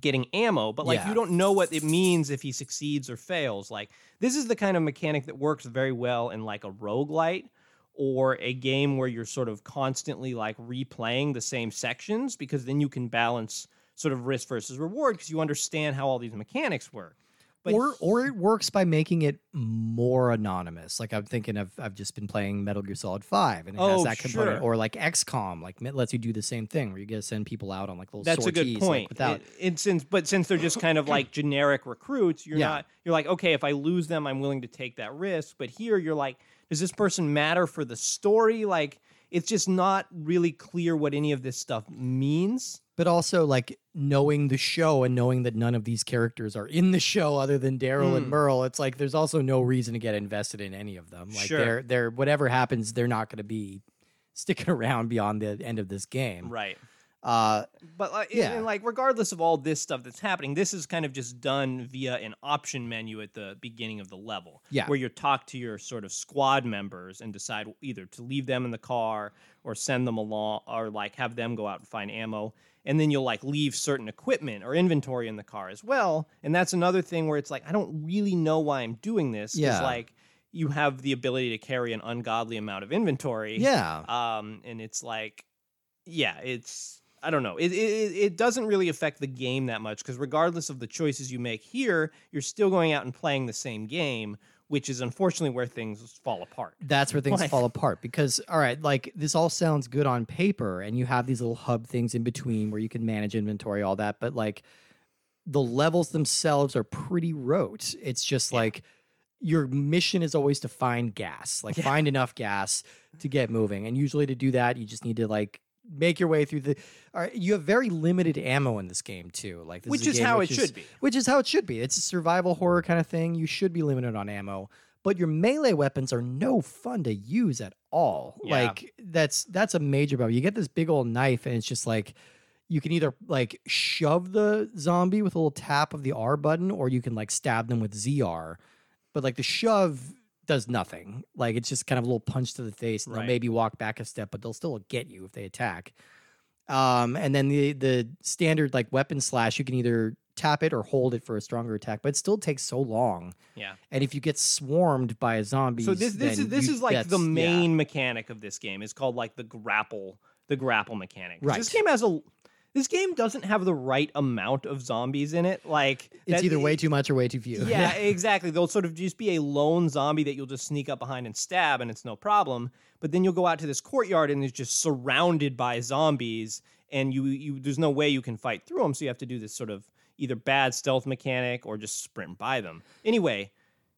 getting ammo. But like, yeah. you don't know what it means if he succeeds or fails. Like, this is the kind of mechanic that works very well in like a roguelite or a game where you're sort of constantly like replaying the same sections, because then you can balance sort of risk versus reward because you understand how all these mechanics work. But or or it works by making it more anonymous. Like I'm thinking of, I've just been playing Metal Gear Solid five, and it oh, has that component. Sure. Or like X COM, like it lets you do the same thing where you get to send people out on like little That's sorties. That's a good point. Like without... it, it, since, but since they're just kind of like generic recruits, you're yeah. not, you're like, okay, if I lose them, I'm willing to take that risk. But here you're like, does this person matter for the story? Like it's just not really clear what any of this stuff means. But also, like, knowing the show and knowing that none of these characters are in the show other than Daryl mm. and Merle, it's like there's also no reason to get invested in any of them. Like, sure. they're, they're, whatever happens, they're not going to be sticking around beyond the end of this game. Right. Uh, but, uh, yeah. and, like, regardless of all this stuff that's happening, this is kind of just done via an option menu at the beginning of the level. Yeah. Where you talk to your sort of squad members and decide either to leave them in the car or send them along or, like, have them go out and find ammo. And then you'll like leave certain equipment or inventory in the car as well. And that's another thing where it's like, I don't really know why I'm doing this. Yeah. It's like you have the ability to carry an ungodly amount of inventory. Yeah. Um, and it's like, yeah, it's, I don't know. It, it, it doesn't really affect the game that much, because regardless of the choices you make here, you're still going out and playing the same game, which is unfortunately where things fall apart. That's where things like. fall apart because, all right, like this all sounds good on paper, and you have these little hub things in between where you can manage inventory, all that. But like the levels themselves are pretty rote. It's just yeah. like your mission is always to find gas, like yeah. find enough gas to get moving. And usually to do that, you just need to like make your way through the, all right, you have very limited ammo in this game too. Like this Which is, is how which it is, should be. Which is how it should be. It's a survival horror kind of thing. You should be limited on ammo, but your melee weapons are no fun to use at all. Yeah. Like that's, that's a major problem. You get this big old knife and it's just like, you can either like shove the zombie with a little tap of the R button, or you can like stab them with Z R. But like the shove does nothing. Like it's just kind of a little punch to the face. And right. They'll maybe walk back a step, but they'll still get you if they attack. Um, and then the the standard like weapon slash, you can either tap it or hold it for a stronger attack, but it still takes so long. Yeah. And if you get swarmed by a zombie, so this this is this you, is like the main yeah. mechanic of this game. It's called like the grapple the grapple mechanic. Right. This game has a This game doesn't have the right amount of zombies in it. Like it's that, either way too much or way too few. Yeah, exactly. They'll sort of just be a lone zombie that you'll just sneak up behind and stab, and it's no problem. But then you'll go out to this courtyard, and it's just surrounded by zombies, and you, you there's no way you can fight through them, so you have to do this sort of either bad stealth mechanic or just sprint by them. Anyway,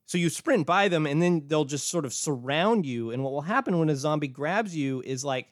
so you sprint by them, and then they'll just sort of surround you, and what will happen when a zombie grabs you is like,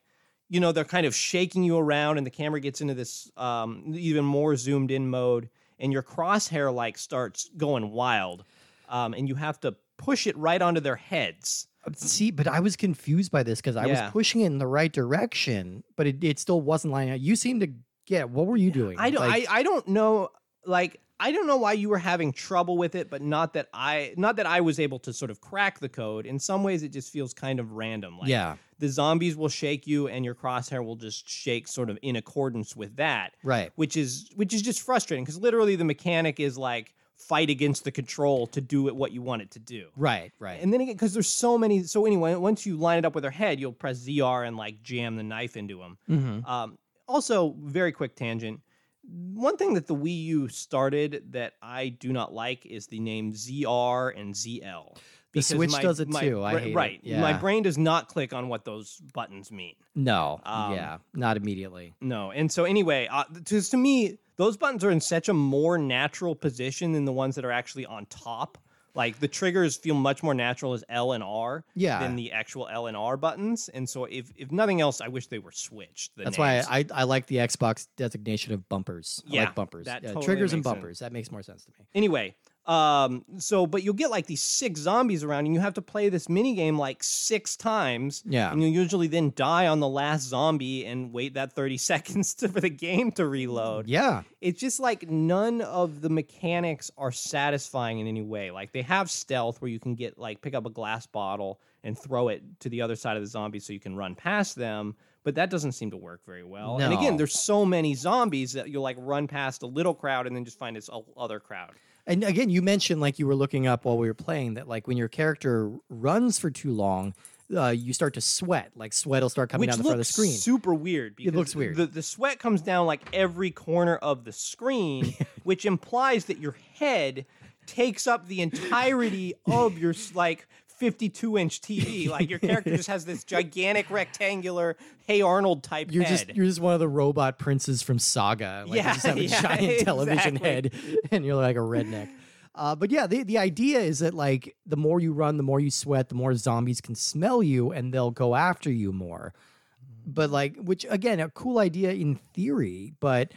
you know, they're kind of shaking you around, and the camera gets into this um, even more zoomed-in mode, and your crosshair, like, starts going wild, um, and you have to push it right onto their heads. See, but I was confused by this, because I yeah. was pushing it in the right direction, but it, it still wasn't lining up. You seem to get, what were you doing? I don't, like, I, I don't know, like, I don't know why you were having trouble with it, but not that I, not that I was able to sort of crack the code. In some ways, it just feels kind of random. Like, yeah. The zombies will shake you, and your crosshair will just shake sort of in accordance with that. Right. Which is which is just frustrating, because literally the mechanic is like fight against the control to do it what you want it to do. Right, right. And then again, because there's so many... So anyway, once you line it up with their head, you'll press Z R and like jam the knife into them. Mm-hmm. Um, also, very quick tangent. One thing that the Wii U started that I do not like is the name Z R and Z L. Because the Switch my, does it my, too. I hate right. it. Yeah. My brain does not click on what those buttons mean. No. Um, yeah. Not immediately. No. And so anyway, uh, to, to me, those buttons are in such a more natural position than the ones that are actually on top. Like the triggers feel much more natural as L and R yeah. than the actual L and R buttons. And so if if nothing else, I wish they were switched. The That's names. why I, I like the Xbox designation of bumpers. Yeah, I like bumpers. That yeah, totally triggers and bumpers. Sense. That makes more sense to me. Anyway. Um, so, but you'll get like these six zombies around, and you have to play this mini game like six times. Yeah. And you usually then die on the last zombie and wait that thirty seconds to, for the game to reload. Yeah. It's just like none of the mechanics are satisfying in any way. Like they have stealth where you can get like pick up a glass bottle and throw it to the other side of the zombie so you can run past them. But that doesn't seem to work very well. No. And again, there's so many zombies that you'll like run past a little crowd and then just find this other crowd. And again, you mentioned like you were looking up while we were playing that like when your character runs for too long, uh, you start to sweat. Like sweat will start coming Which down the front of the screen. Super weird. Because it looks weird. The, the sweat comes down like every corner of the screen, which implies that your head takes up the entirety of your like fifty-two inch T V. Like your character just has this gigantic rectangular Hey Arnold type you're head. Just, you're just one of the robot princes from Saga. Like yeah, you just have a yeah, giant exactly. television head and you're like a redneck. Uh, but yeah, the, the idea is that like the more you run, the more you sweat, the more zombies can smell you and they'll go after you more. But like, which again, a cool idea in theory, but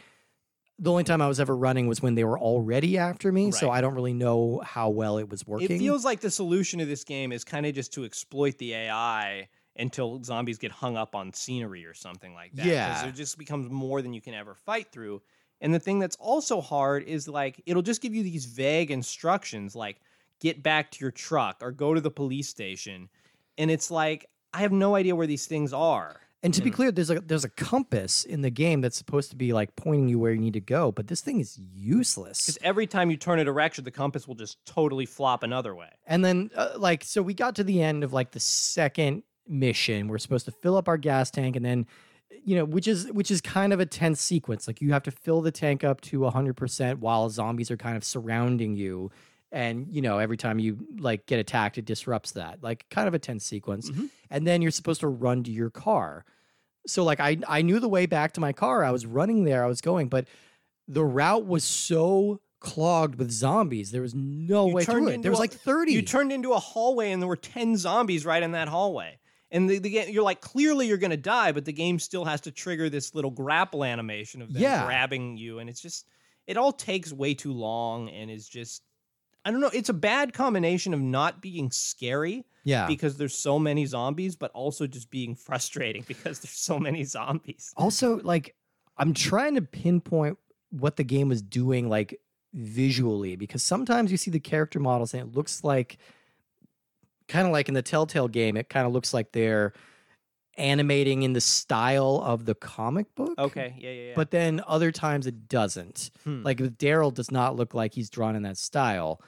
the only time I was ever running was when they were already after me, right. so I don't really know how well it was working. It feels like the solution to this game is kind of just to exploit the A I until zombies get hung up on scenery or something like that. Yeah. Because it just becomes more than you can ever fight through. And the thing that's also hard is, like, it'll just give you these vague instructions, like, get back to your truck or go to the police station. And it's like, I have no idea where these things are. And to be clear, there's a there's a compass in the game that's supposed to be like pointing you where you need to go, but this thing is useless. Because every time you turn a direction, the compass will just totally flop another way. And then, uh, like, so we got to the end of like the second mission. We're supposed to fill up our gas tank, and then, you know, which is which is kind of a tense sequence. Like you have to fill the tank up to one hundred percent while zombies are kind of surrounding you, and you know every time you like get attacked, it disrupts that. Like kind of a tense sequence. Mm-hmm. And then you're supposed to run to your car. So like I, I knew the way back to my car. I was running there. I was going, but the route was so clogged with zombies. There was no you way through it. There was a, like thirty. You turned into a hallway and there were ten zombies right in that hallway. And the, the game, you're like, clearly you're going to die, but the game still has to trigger this little grapple animation of them yeah. grabbing you. And it's just, it all takes way too long and is just, I don't know. It's a bad combination of not being scary yeah. because there's so many zombies, but also just being frustrating because there's so many zombies. Also, like, I'm trying to pinpoint what the game was doing, like, visually, because sometimes you see the character models and it looks like, kind of like in the Telltale game, it kind of looks like they're animating in the style of the comic book. Okay, yeah, yeah, yeah. But then other times it doesn't. Hmm. Like, Daryl does not look like he's drawn in that style.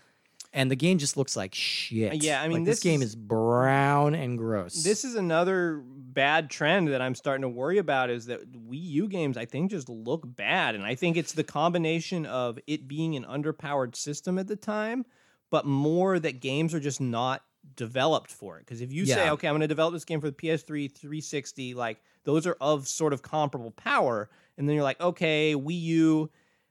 And the game just looks like shit. Yeah, I mean, like, this, this game is brown and gross. This is another bad trend that I'm starting to worry about, is that Wii U games, I think, just look bad. And I think it's the combination of it being an underpowered system at the time, but more that games are just not developed for it. Because if you yeah. say, okay, I'm going to develop this game for the P S three, three sixty, like, those are of sort of comparable power. And then you're like, okay, Wii U...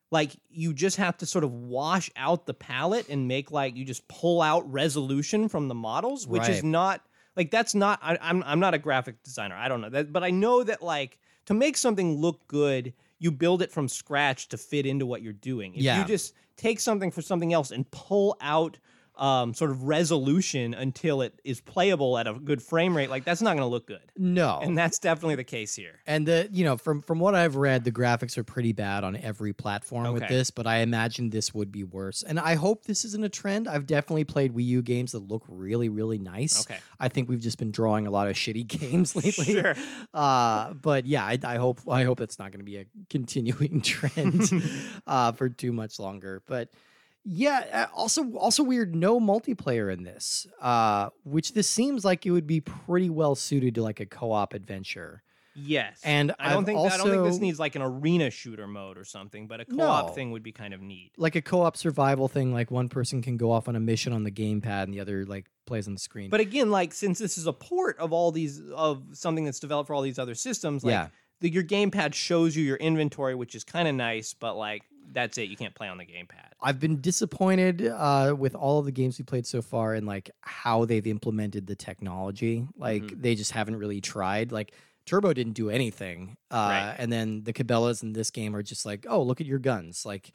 Like, you just have to sort of wash out the palette and make, like, you just pull out resolution from the models, which right. is not, like, that's not, I, I'm I'm not a graphic designer. I don't know that, but I know that, like, to make something look good, you build it from scratch to fit into what you're doing. If yeah. you just take something for something else and pull out um, sort of resolution until it is playable at a good frame rate, like, that's not going to look good. No. And that's definitely the case here. And the, you know, from, from what I've read, the graphics are pretty bad on every platform okay. with this, but I imagine this would be worse. And I hope this isn't a trend. I've definitely played Wii U games that look really, really nice. Okay. I think we've just been drawing a lot of shitty games lately. Sure. Uh, but yeah, I, I hope, I hope it's not going to be a continuing trend, uh, for too much longer, but yeah, also also weird, no multiplayer in this, uh, which this seems like it would be pretty well suited to, like, a co-op adventure. Yes. And I don't I've think also, I don't think this needs, like, an arena shooter mode or something, but a co-op no. thing would be kind of neat. Like a co-op survival thing, like, one person can go off on a mission on the gamepad and the other, like, plays on the screen. But again, like, since this is a port of all these, of something that's developed for all these other systems, like yeah. the, your gamepad shows you your inventory, which is kind of nice, but, like, that's it. You can't play on the gamepad. I've been disappointed uh, with all of the games we played so far and, like, how they've implemented the technology. Like, mm-hmm. they just haven't really tried. Like, Turbo didn't do anything. Uh, right. And then the Cabela's in this game are just like, oh, look at your guns. Like,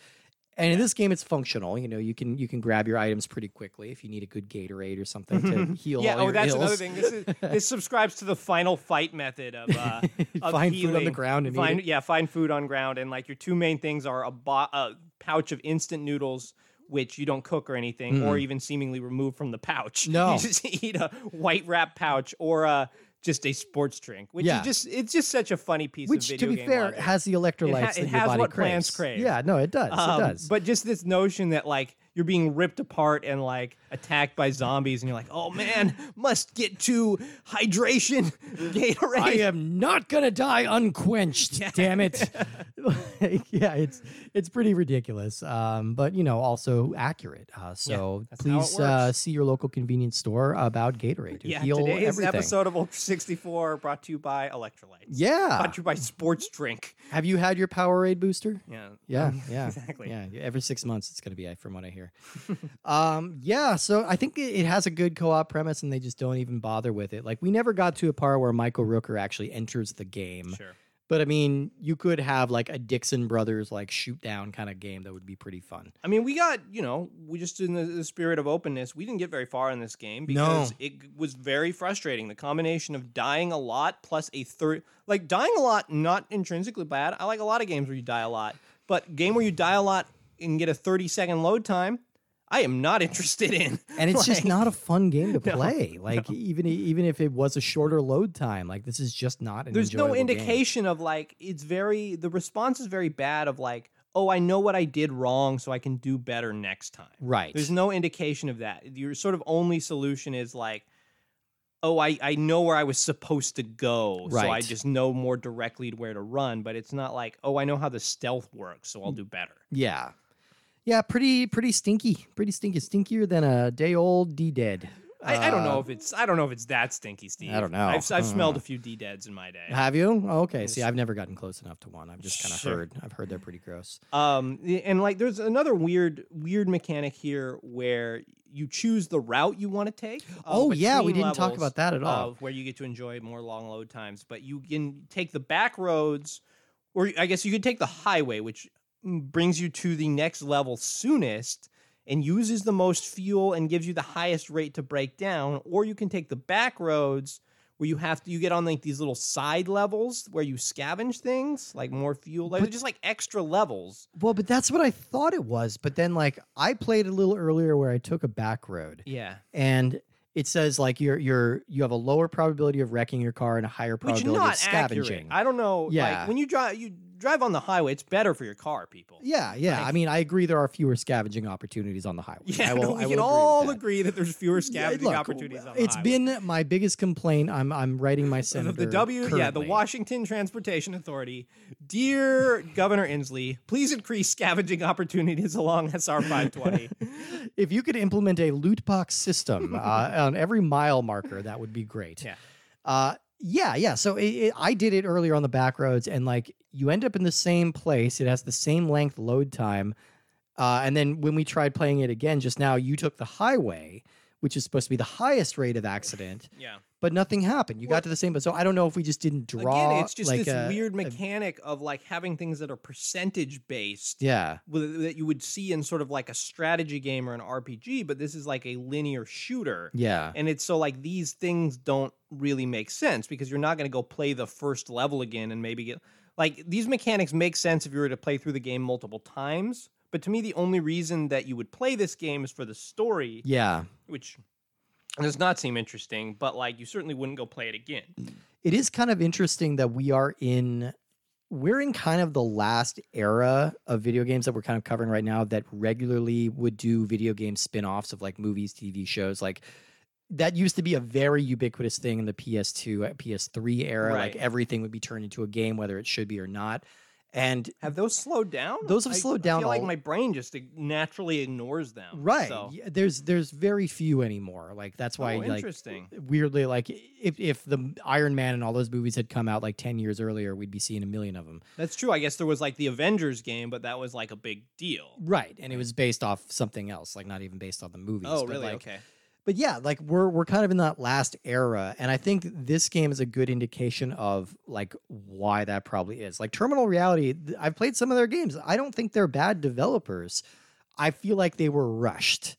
and yeah. in this game, it's functional. You know, you can you can grab your items pretty quickly if you need a good Gatorade or something to heal. Yeah, all oh, your that's ills. Another thing. This is, this subscribes to the final fight method of, uh, of find healing. Food on the ground and find, eat it. Yeah, find food on ground, and, like, your two main things are a, bo- a pouch of instant noodles, which you don't cook or anything, mm. or even seemingly remove from the pouch. No, you just eat a white wrap pouch or a. Just a sports drink, which yeah. is just it's just such a funny piece which, of video game. Which, to be fair, logic. Has the electrolytes it ha- it that your has body what craves. Plants crave. Yeah, no, it does. Um, it does. But just this notion that, like, you're being ripped apart and, like, attacked by zombies, and you're like, oh, man, must get to hydration, Gatorade. I am not going to die unquenched, yeah. damn it. yeah, it's it's pretty ridiculous, um, but, you know, also accurate. Uh, so yeah, please uh, see your local convenience store about Gatorade. Yeah, heal today's everything. Episode of Ultra sixty-four brought to you by electrolytes. Yeah. Brought to you by sports drink. Have you had your Powerade booster? Yeah. Yeah, um, yeah. Exactly. Yeah, every six months it's going to be from what I hear. um, yeah, so I think it has a good co-op premise, and they just don't even bother with it. Like, we never got to a part where Michael Rooker actually enters the game. Sure. But, I mean, you could have, like, a Dixon Brothers, like, shoot-down kind of game that would be pretty fun. I mean, we got, you know, we just, in the, the spirit of openness, we didn't get very far in this game because no. it was very frustrating. The combination of dying a lot plus a third... Like, dying a lot, not intrinsically bad. I like a lot of games where you die a lot. But game where you die a lot... and get a thirty second load time, I am not interested in. And it's like, just not a fun game to play. No, like no. even even if it was a shorter load time, like this is just not an There's no indication game. Of like it's very the response is very bad of like, oh, I know what I did wrong so I can do better next time. Right. There's no indication of that. Your sort of only solution is like, oh, I, I know where I was supposed to go, right. so I just know more directly where to run, but it's not like, oh, I know how the stealth works, so I'll do better. Yeah. Yeah, pretty, pretty stinky, pretty stinky, stinkier than a day old D-Dead. I, uh, I don't know if it's I don't know if it's that stinky, Steve. I don't know. I've, I've uh, smelled a few D-Deads in my day. Have you? Oh, okay. See, I've never gotten close enough to one. I've just kind of sure. heard. I've heard they're pretty gross. Um, and like, there's another weird weird mechanic here where you choose the route you want to take. Uh, oh yeah, we didn't talk about that at all. Uh, where you get to enjoy more long load times, but you can take the back roads, or I guess you could take the highway, which brings you to the next level soonest and uses the most fuel and gives you the highest rate to break down. Or you can take the back roads where you have to, you get on like these little side levels where you scavenge things, like more fuel, like but, just like extra levels. Well, but that's what I thought it was. But then like I played a little earlier where I took a back road. Yeah. And it says like you're you're you have a lower probability of wrecking your car and a higher probability Which not of scavenging. Accurate. I don't know. Yeah. Like, when you drive you drive on the highway, it's better for your car, people. Yeah, yeah. Like, I mean, I agree there are fewer scavenging opportunities on the highway. Yeah, I will, no, we I will can agree all that. agree that there's fewer scavenging yeah, look, opportunities on the highway. It's been my biggest complaint. I'm I'm writing my senator. The W, currently. yeah, the Washington Transportation Authority. Dear Governor Inslee, please increase scavenging opportunities along S R five twenty. If you could implement a loot box system uh, on every mile marker, that would be great. Yeah. Uh, yeah, yeah. So it, it, I did it earlier on the back roads, and like you end up in the same place. It has the same length load time. Uh, and then when we tried playing it again just now, you took the highway, which is supposed to be the highest rate of accident. Yeah. But nothing happened. You well, got to the same, but so I don't know if we just didn't draw. Again, it's just like this a, weird mechanic a, of like having things that are percentage based. Yeah. With, that you would see in sort of like a strategy game or an R P G, but this is like a linear shooter. Yeah. And it's so like these things don't really make sense because you're not going to go play the first level again and maybe get like these mechanics make sense if you were to play through the game multiple times. But to me, the only reason that you would play this game is for the story. Yeah. Which does not seem interesting, but like you certainly wouldn't go play it again. It is kind of interesting that we are in, we're in kind of the last era of video games that we're kind of covering right now that regularly would do video game spin-offs of like movies, T V shows. Like that used to be a very ubiquitous thing in the P S two, P S three era. Right. Like everything would be turned into a game, whether it should be or not. And have those slowed down? Those have I, slowed down. I feel all... like my brain just naturally ignores them. Right. So. Yeah, there's there's very few anymore. Like that's why. Oh, interesting. Like, weirdly, like if if the Iron Man and all those movies had come out like ten years earlier, we'd be seeing a million of them. That's true. I guess there was like the Avengers game, but that was like a big deal. Right, and it was based off something else, like not even based on the movies. Oh, but really? Like, okay. But yeah, like we're we're kind of in that last era, and I think this game is a good indication of like why that probably is. Like Terminal Reality, I've played some of their games. I don't think they're bad developers. I feel like they were rushed,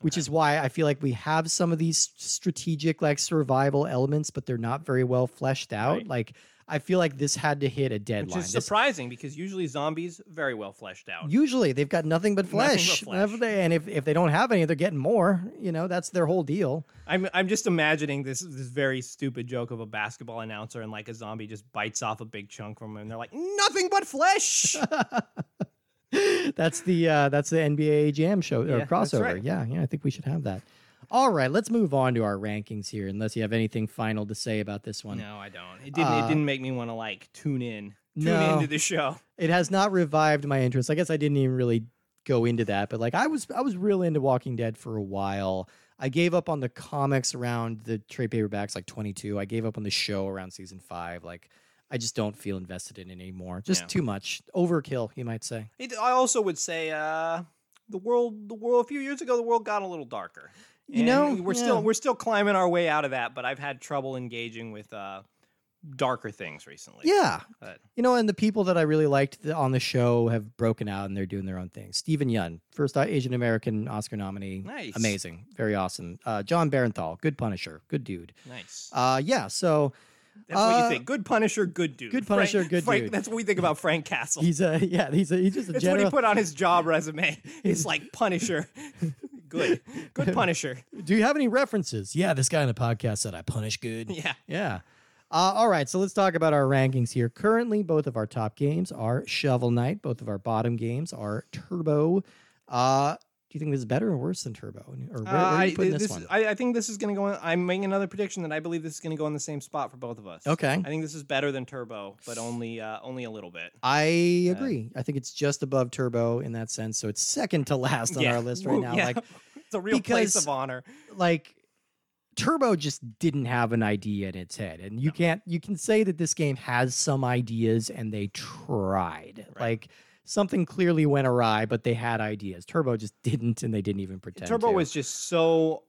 which okay. is why I feel like we have some of these strategic like survival elements, but they're not very well fleshed out. Right. Like I feel like this had to hit a deadline. Which is surprising this, because usually zombies very well fleshed out. Usually they've got nothing but flesh. Nothing but flesh. And if, if they don't have any, they're getting more. You know, that's their whole deal. I'm I'm just imagining this this very stupid joke of a basketball announcer and like a zombie just bites off a big chunk from him and they're like, nothing but flesh. That's the uh, that's the N B A Jam show or yeah, crossover. Right. Yeah, yeah, I think we should have that. All right, let's move on to our rankings here, unless you have anything final to say about this one. No, I don't. It didn't uh, It didn't make me want to, like, tune in. Tune no, into the show. It has not revived my interest. I guess I didn't even really go into that, but, like, I was I was real into Walking Dead for a while. I gave up on the comics around the trade paperbacks, like, twenty-two. I gave up on the show around season five, like... I just don't feel invested in it anymore. Just yeah. too much. Overkill, you might say. It, I also would say uh, the world, the world, a few years ago, the world got a little darker. You and know, we're yeah. still we're still climbing our way out of that, but I've had trouble engaging with uh, darker things recently. Yeah, but. You know, and the people that I really liked on the show have broken out and they're doing their own thing. Stephen Yeun, first Asian American Oscar nominee, nice, amazing, very awesome. Uh, John Barenthal, good Punisher, good dude, nice. Uh, yeah, so. That's uh, what you think. Good Punisher, good dude. Good Punisher, Frank, good Frank, dude. That's what we think about Frank Castle. He's a yeah. He's a he's just a that's general. What he put on his job resume. It's like Punisher, good, good Punisher. Do you have any references? Yeah, this guy in the podcast said I punish good. Yeah, yeah. Uh, all right, so let's talk about our rankings here. Currently, both of our top games are Shovel Knight. Both of our bottom games are Turbo. Uh, do you think this is better or worse than Turbo? Or where, uh, where are you putting I, this, this one? I, I think this is going to go in, I'm making another prediction that I believe this is going to go in the same spot for both of us. Okay. I think this is better than Turbo, but only uh, only a little bit. I uh, agree. I think it's just above Turbo in that sense, so it's second to last on yeah. our list right now. Yeah. Like, it's a real because, place of honor. Like, Turbo just didn't have an idea in its head. And you can't, you can say that this game has some ideas and they tried. Right. Like, something clearly went awry, but they had ideas. Turbo just didn't, and they didn't even pretend Turbo to. was just so,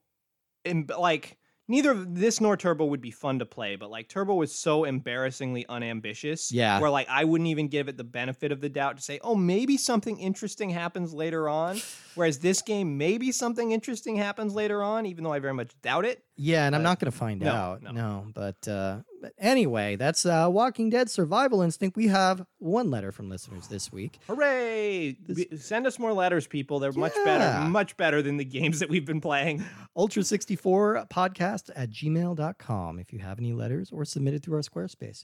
like, neither this nor Turbo would be fun to play, but, like, Turbo was so embarrassingly unambitious. Yeah. Where, like, I wouldn't even give it the benefit of the doubt to say, oh, maybe something interesting happens later on. Whereas this game, maybe something interesting happens later on, even though I very much doubt it. Yeah, and but I'm not going to find no, out. No. no but, uh, but anyway, that's uh, Walking Dead Survival Instinct. We have one letter from listeners this week. Hooray! This... Send us more letters, people. They're yeah. much better, much better than the games that we've been playing. ultra sixty-four podcast at gmail dot com if you have any letters or submitted through our Squarespace.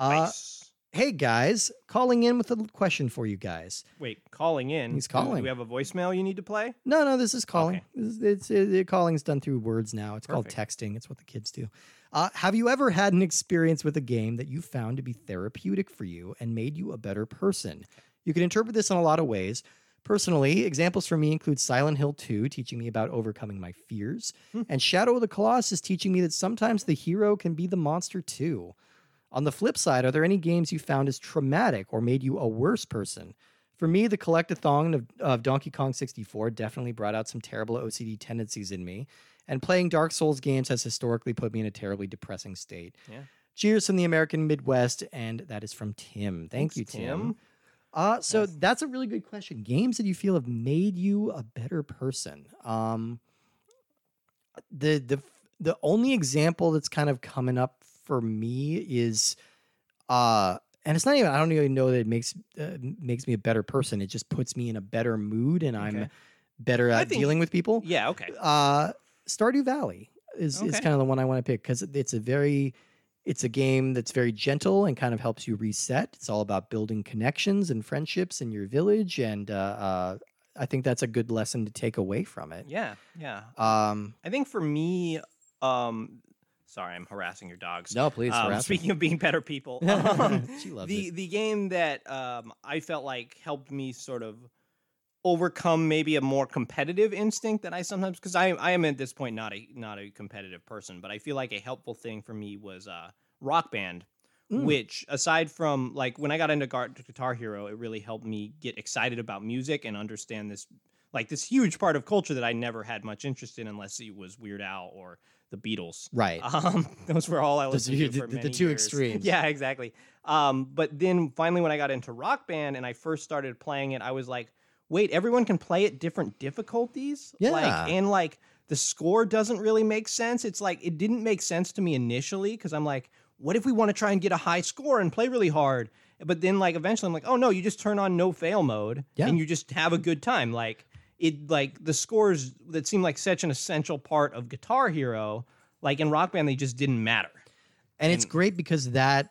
Nice. Uh, hey, guys, calling in with a question for you guys. Wait, calling in? He's calling. Do we have a voicemail you need to play? No, no, this is calling. Okay. This is, it's, it, calling's done through words now. It's Perfect. Called texting. It's what the kids do. Uh, have you ever had an experience with a game that you found to be therapeutic for you and made you a better person? You can interpret this in a lot of ways. Personally, examples for me include Silent Hill two teaching me about overcoming my fears, hmm. and Shadow of the Colossus teaching me that sometimes the hero can be the monster too. On the flip side, are there any games you found as traumatic or made you a worse person? For me, the collect-a-thon of, of Donkey Kong sixty-four definitely brought out some terrible O C D tendencies in me. And playing Dark Souls games has historically put me in a terribly depressing state. Yeah. Cheers from the American Midwest, and that is from Tim. Thank Thanks, you, Tim. Tim. Uh, so yes. That's a really good question. Games that you feel have made you a better person. Um, the the the only example that's kind of coming up for me is, uh, and it's not even. I don't even know that it makes uh, makes me a better person. It just puts me in a better mood, and okay. I'm better at think, dealing with people. Yeah. Okay. Uh, Stardew Valley is, okay. is kind of the one I want to pick because it's a very, it's a game that's very gentle and kind of helps you reset. It's all about building connections and friendships in your village. And uh, uh, I think that's a good lesson to take away from it. Yeah. Yeah. Um, I think for me, um, sorry, I'm harassing your dogs. No, please. Um, harass speaking me. Of being better people, um, she loves the, it. The game that um, I felt like helped me sort of overcome maybe a more competitive instinct that I sometimes, because I I am at this point not a not a competitive person, but I feel like a helpful thing for me was uh, Rock Band, mm. which aside from like when I got into Gar- Guitar Hero, it really helped me get excited about music and understand this like this huge part of culture that I never had much interest in unless it was Weird Al or the Beatles. Right. Um, those were all I listened to for many the two years. Extremes. Yeah, exactly. Um, but then finally when I got into Rock Band and I first started playing it, I was like, wait, everyone can play at different difficulties? Yeah. Like, and, like, the score doesn't really make sense. It's like, it didn't make sense to me initially because I'm like, what if we want to try and get a high score and play really hard? But then, like, eventually I'm like, oh, no, you just turn on no fail mode yeah. and you just have a good time. Like, it, like the scores that seem like such an essential part of Guitar Hero, like in Rock Band, they just didn't matter. And, and it's great because that...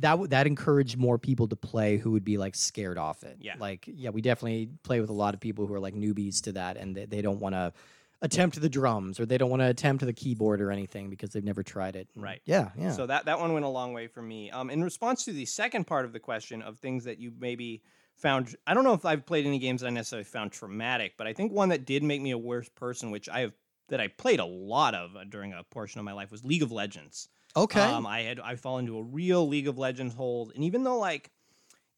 That that encouraged more people to play who would be like scared off it. Yeah. Like, yeah, we definitely play with a lot of people who are like newbies to that and they, they don't want to attempt the drums or they don't want to attempt the keyboard or anything because they've never tried it. And right. Yeah. Yeah. So that, that one went a long way for me. Um, in response to the second part of the question of things that you maybe found, I don't know if I've played any games that I necessarily found traumatic, but I think one that did make me a worse person, which I have that I played a lot of during a portion of my life was League of Legends. Okay. Um, I had I fall into a real League of Legends hole, and even though like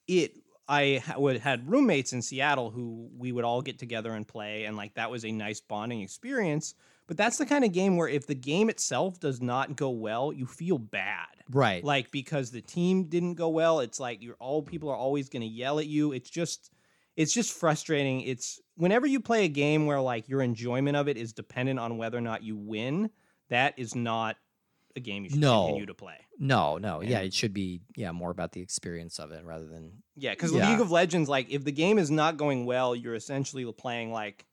it, I ha- would had roommates in Seattle who we would all get together and play, and like that was a nice bonding experience. But that's the kind of game where if the game itself does not go well, you feel bad, right? Like because the team didn't go well, it's like you're all people are always going to yell at you. It's just it's just frustrating. It's whenever you play a game where like your enjoyment of it is dependent on whether or not you win, that is not a game you should no. continue to play. No, no. And yeah, it should be yeah more about the experience of it rather than... Yeah, because yeah. League of Legends, like, if the game is not going well, you're essentially playing, like,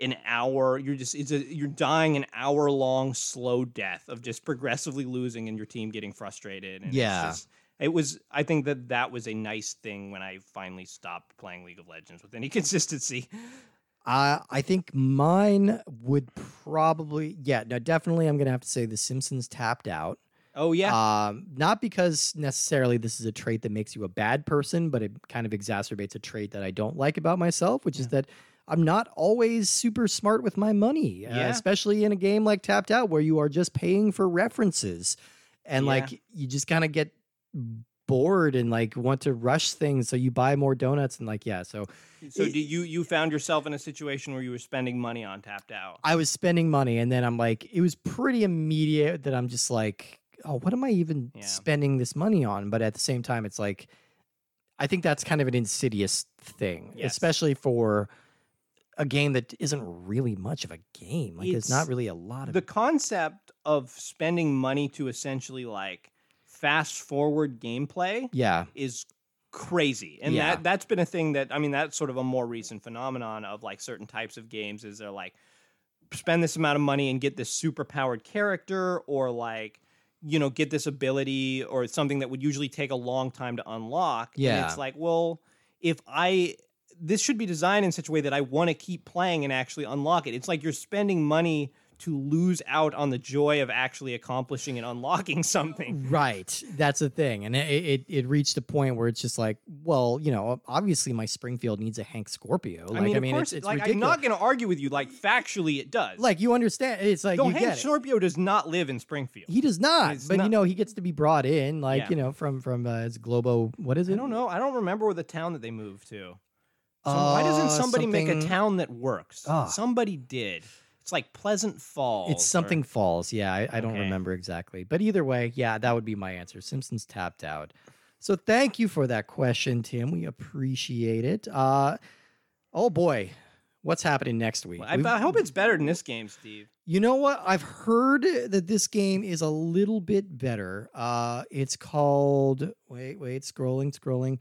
an hour. You're just... it's a, You're dying an hour-long slow death of just progressively losing and your team getting frustrated. And yeah. It's just, it was... I think that that was a nice thing when I finally stopped playing League of Legends with any consistency. Uh, I think mine would probably, yeah, no, definitely I'm going to have to say The Simpsons tapped out. Oh, yeah. Um, not because necessarily this is a trait that makes you a bad person, but it kind of exacerbates a trait that I don't like about myself, which yeah. is that I'm not always super smart with my money, yeah. uh, especially in a game like Tapped Out where you are just paying for references and yeah. like you just kind of get bored and like want to rush things. So you buy more donuts and like, yeah. So, so it, do you, you found yourself in a situation where you were spending money on Tapped Out? I was spending money. And then I'm like, it was pretty immediate that I'm just like, oh, what am I even yeah. spending this money on? But at the same time, it's like, I think that's kind of an insidious thing, yes. especially for a game that isn't really much of a game. Like, it's, there's not really a lot of... The concept of spending money to essentially, like, fast-forward gameplay yeah. is crazy. And yeah. that, that's been a thing that... I mean, that's sort of a more recent phenomenon of, like, certain types of games is they're, like, spend this amount of money and get this super-powered character or, like... you know, get this ability or something that would usually take a long time to unlock. Yeah. And it's like, well, if I, this should be designed in such a way that I want to keep playing and actually unlock it. It's like you're spending money to lose out on the joy of actually accomplishing and unlocking something. Right. That's the thing. And it, it, it reached a point where it's just like, well, you know, obviously my Springfield needs a Hank Scorpio. Like, I mean, I mean of course, it's, it's like, ridiculous. I'm not going to argue with you. Like, factually, it does. Like, you understand. It's like, no, you Hank get Scorpio does not live in Springfield. He does not. He's but, not. You know, he gets to be brought in, like, yeah. you know, from, from uh, his Globo. What is it? I don't know. I don't remember the town that they moved to. So uh, why doesn't somebody something... make a town that works? Uh. Somebody did. It's like Pleasant Falls. It's something or... Falls. Yeah, I, I okay. don't remember exactly. But either way, yeah, that would be my answer. Simpsons Tapped Out. So thank you for that question, Tim. We appreciate it. Uh, oh, boy. What's happening next week? Well, I, I hope it's better than this game, Steve. You know what? I've heard that this game is a little bit better. Uh, it's called... Wait, wait. Scrolling, scrolling.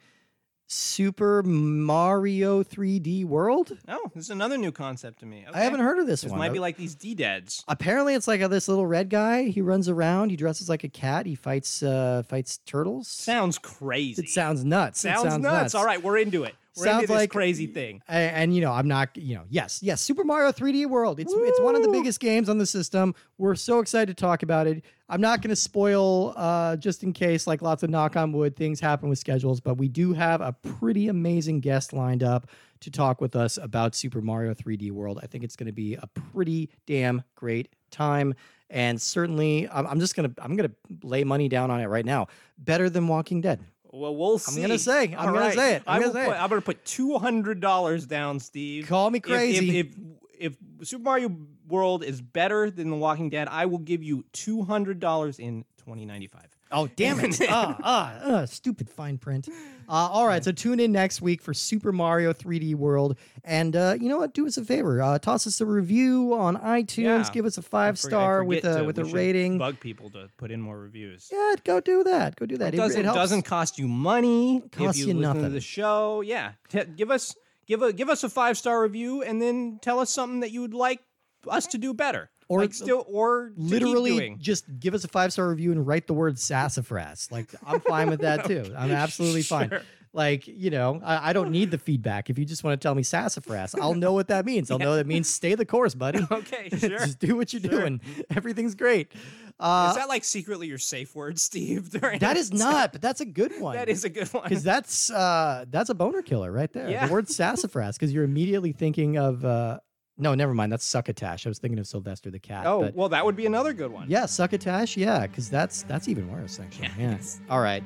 Super Mario three D World? Oh, this is another new concept to me. Okay. I haven't heard of this, this one. This might be like these D-Dads. Apparently, it's like a, this little red guy. He runs around. He dresses like a cat. He fights uh, fights turtles. Sounds crazy. It sounds nuts. Sounds, it sounds nuts. nuts. All right, we're into it. We're sounds into this like, crazy thing. And, and, you know, I'm not, you know, yes, yes, Super Mario three D World. It's Woo! It's one of the biggest games on the system. We're so excited to talk about it. I'm not going to spoil, uh, just in case, like lots of knock on wood, things happen with schedules, but we do have a pretty amazing guest lined up to talk with us about Super Mario three D World. I think it's going to be a pretty damn great time. And certainly, I'm, I'm just going to, I'm going to lay money down on it right now. Better than Walking Dead. Well, we'll see. I'm going to say. I'm going right. to say it. I'm going to say put, it. I'm going to put two hundred dollars down, Steve. Call me crazy. If, if, if, if Super Mario World is better than The Walking Dead, I will give you two hundred dollars in twenty dollars and ninety-five cents. Oh, damn it. uh, uh, uh, stupid fine print. Uh, all right, so tune in next week for Super Mario three D World. And uh, you know what? Do us a favor. Uh, toss us a review on iTunes. Yeah. Give us a five-star with a, to, with a rating. Bug people to put in more reviews. Yeah, go do that. Go do that. It, it, does, it, it doesn't cost you money. It costs if you, you nothing. To the show. Yeah, T- give us give a, give us a five-star review and then tell us something that you would like us to do better. Or like still, or literally just give us a five-star review and write the word sassafras. Like, I'm fine with that, okay. too. I'm absolutely sure. fine. Like, you know, I, I don't need the feedback. If you just want to tell me sassafras, I'll know what that means. I'll yeah. know that means stay the course, buddy. Okay, sure. Just do what you're sure. doing. Everything's great. Uh, is that like secretly your safe word, Steve? That it? is not, but that's a good one. That is a good one. Because that's, uh, that's a boner killer right there. Yeah. The word sassafras, because you're immediately thinking of... Uh, No, never mind. That's Succotash. I was thinking of Sylvester the Cat. Oh, but well, that would be another good one. Yeah, Succotash. Yeah, because that's that's even worse, actually. Yeah. Yeah. All right.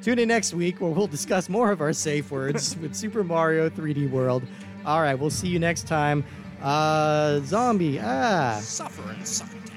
Tune in next week where we'll discuss more of our safe words with Super Mario three D World. All right, we'll see you next time. Uh, zombie. Ah. Suffer and Succotash.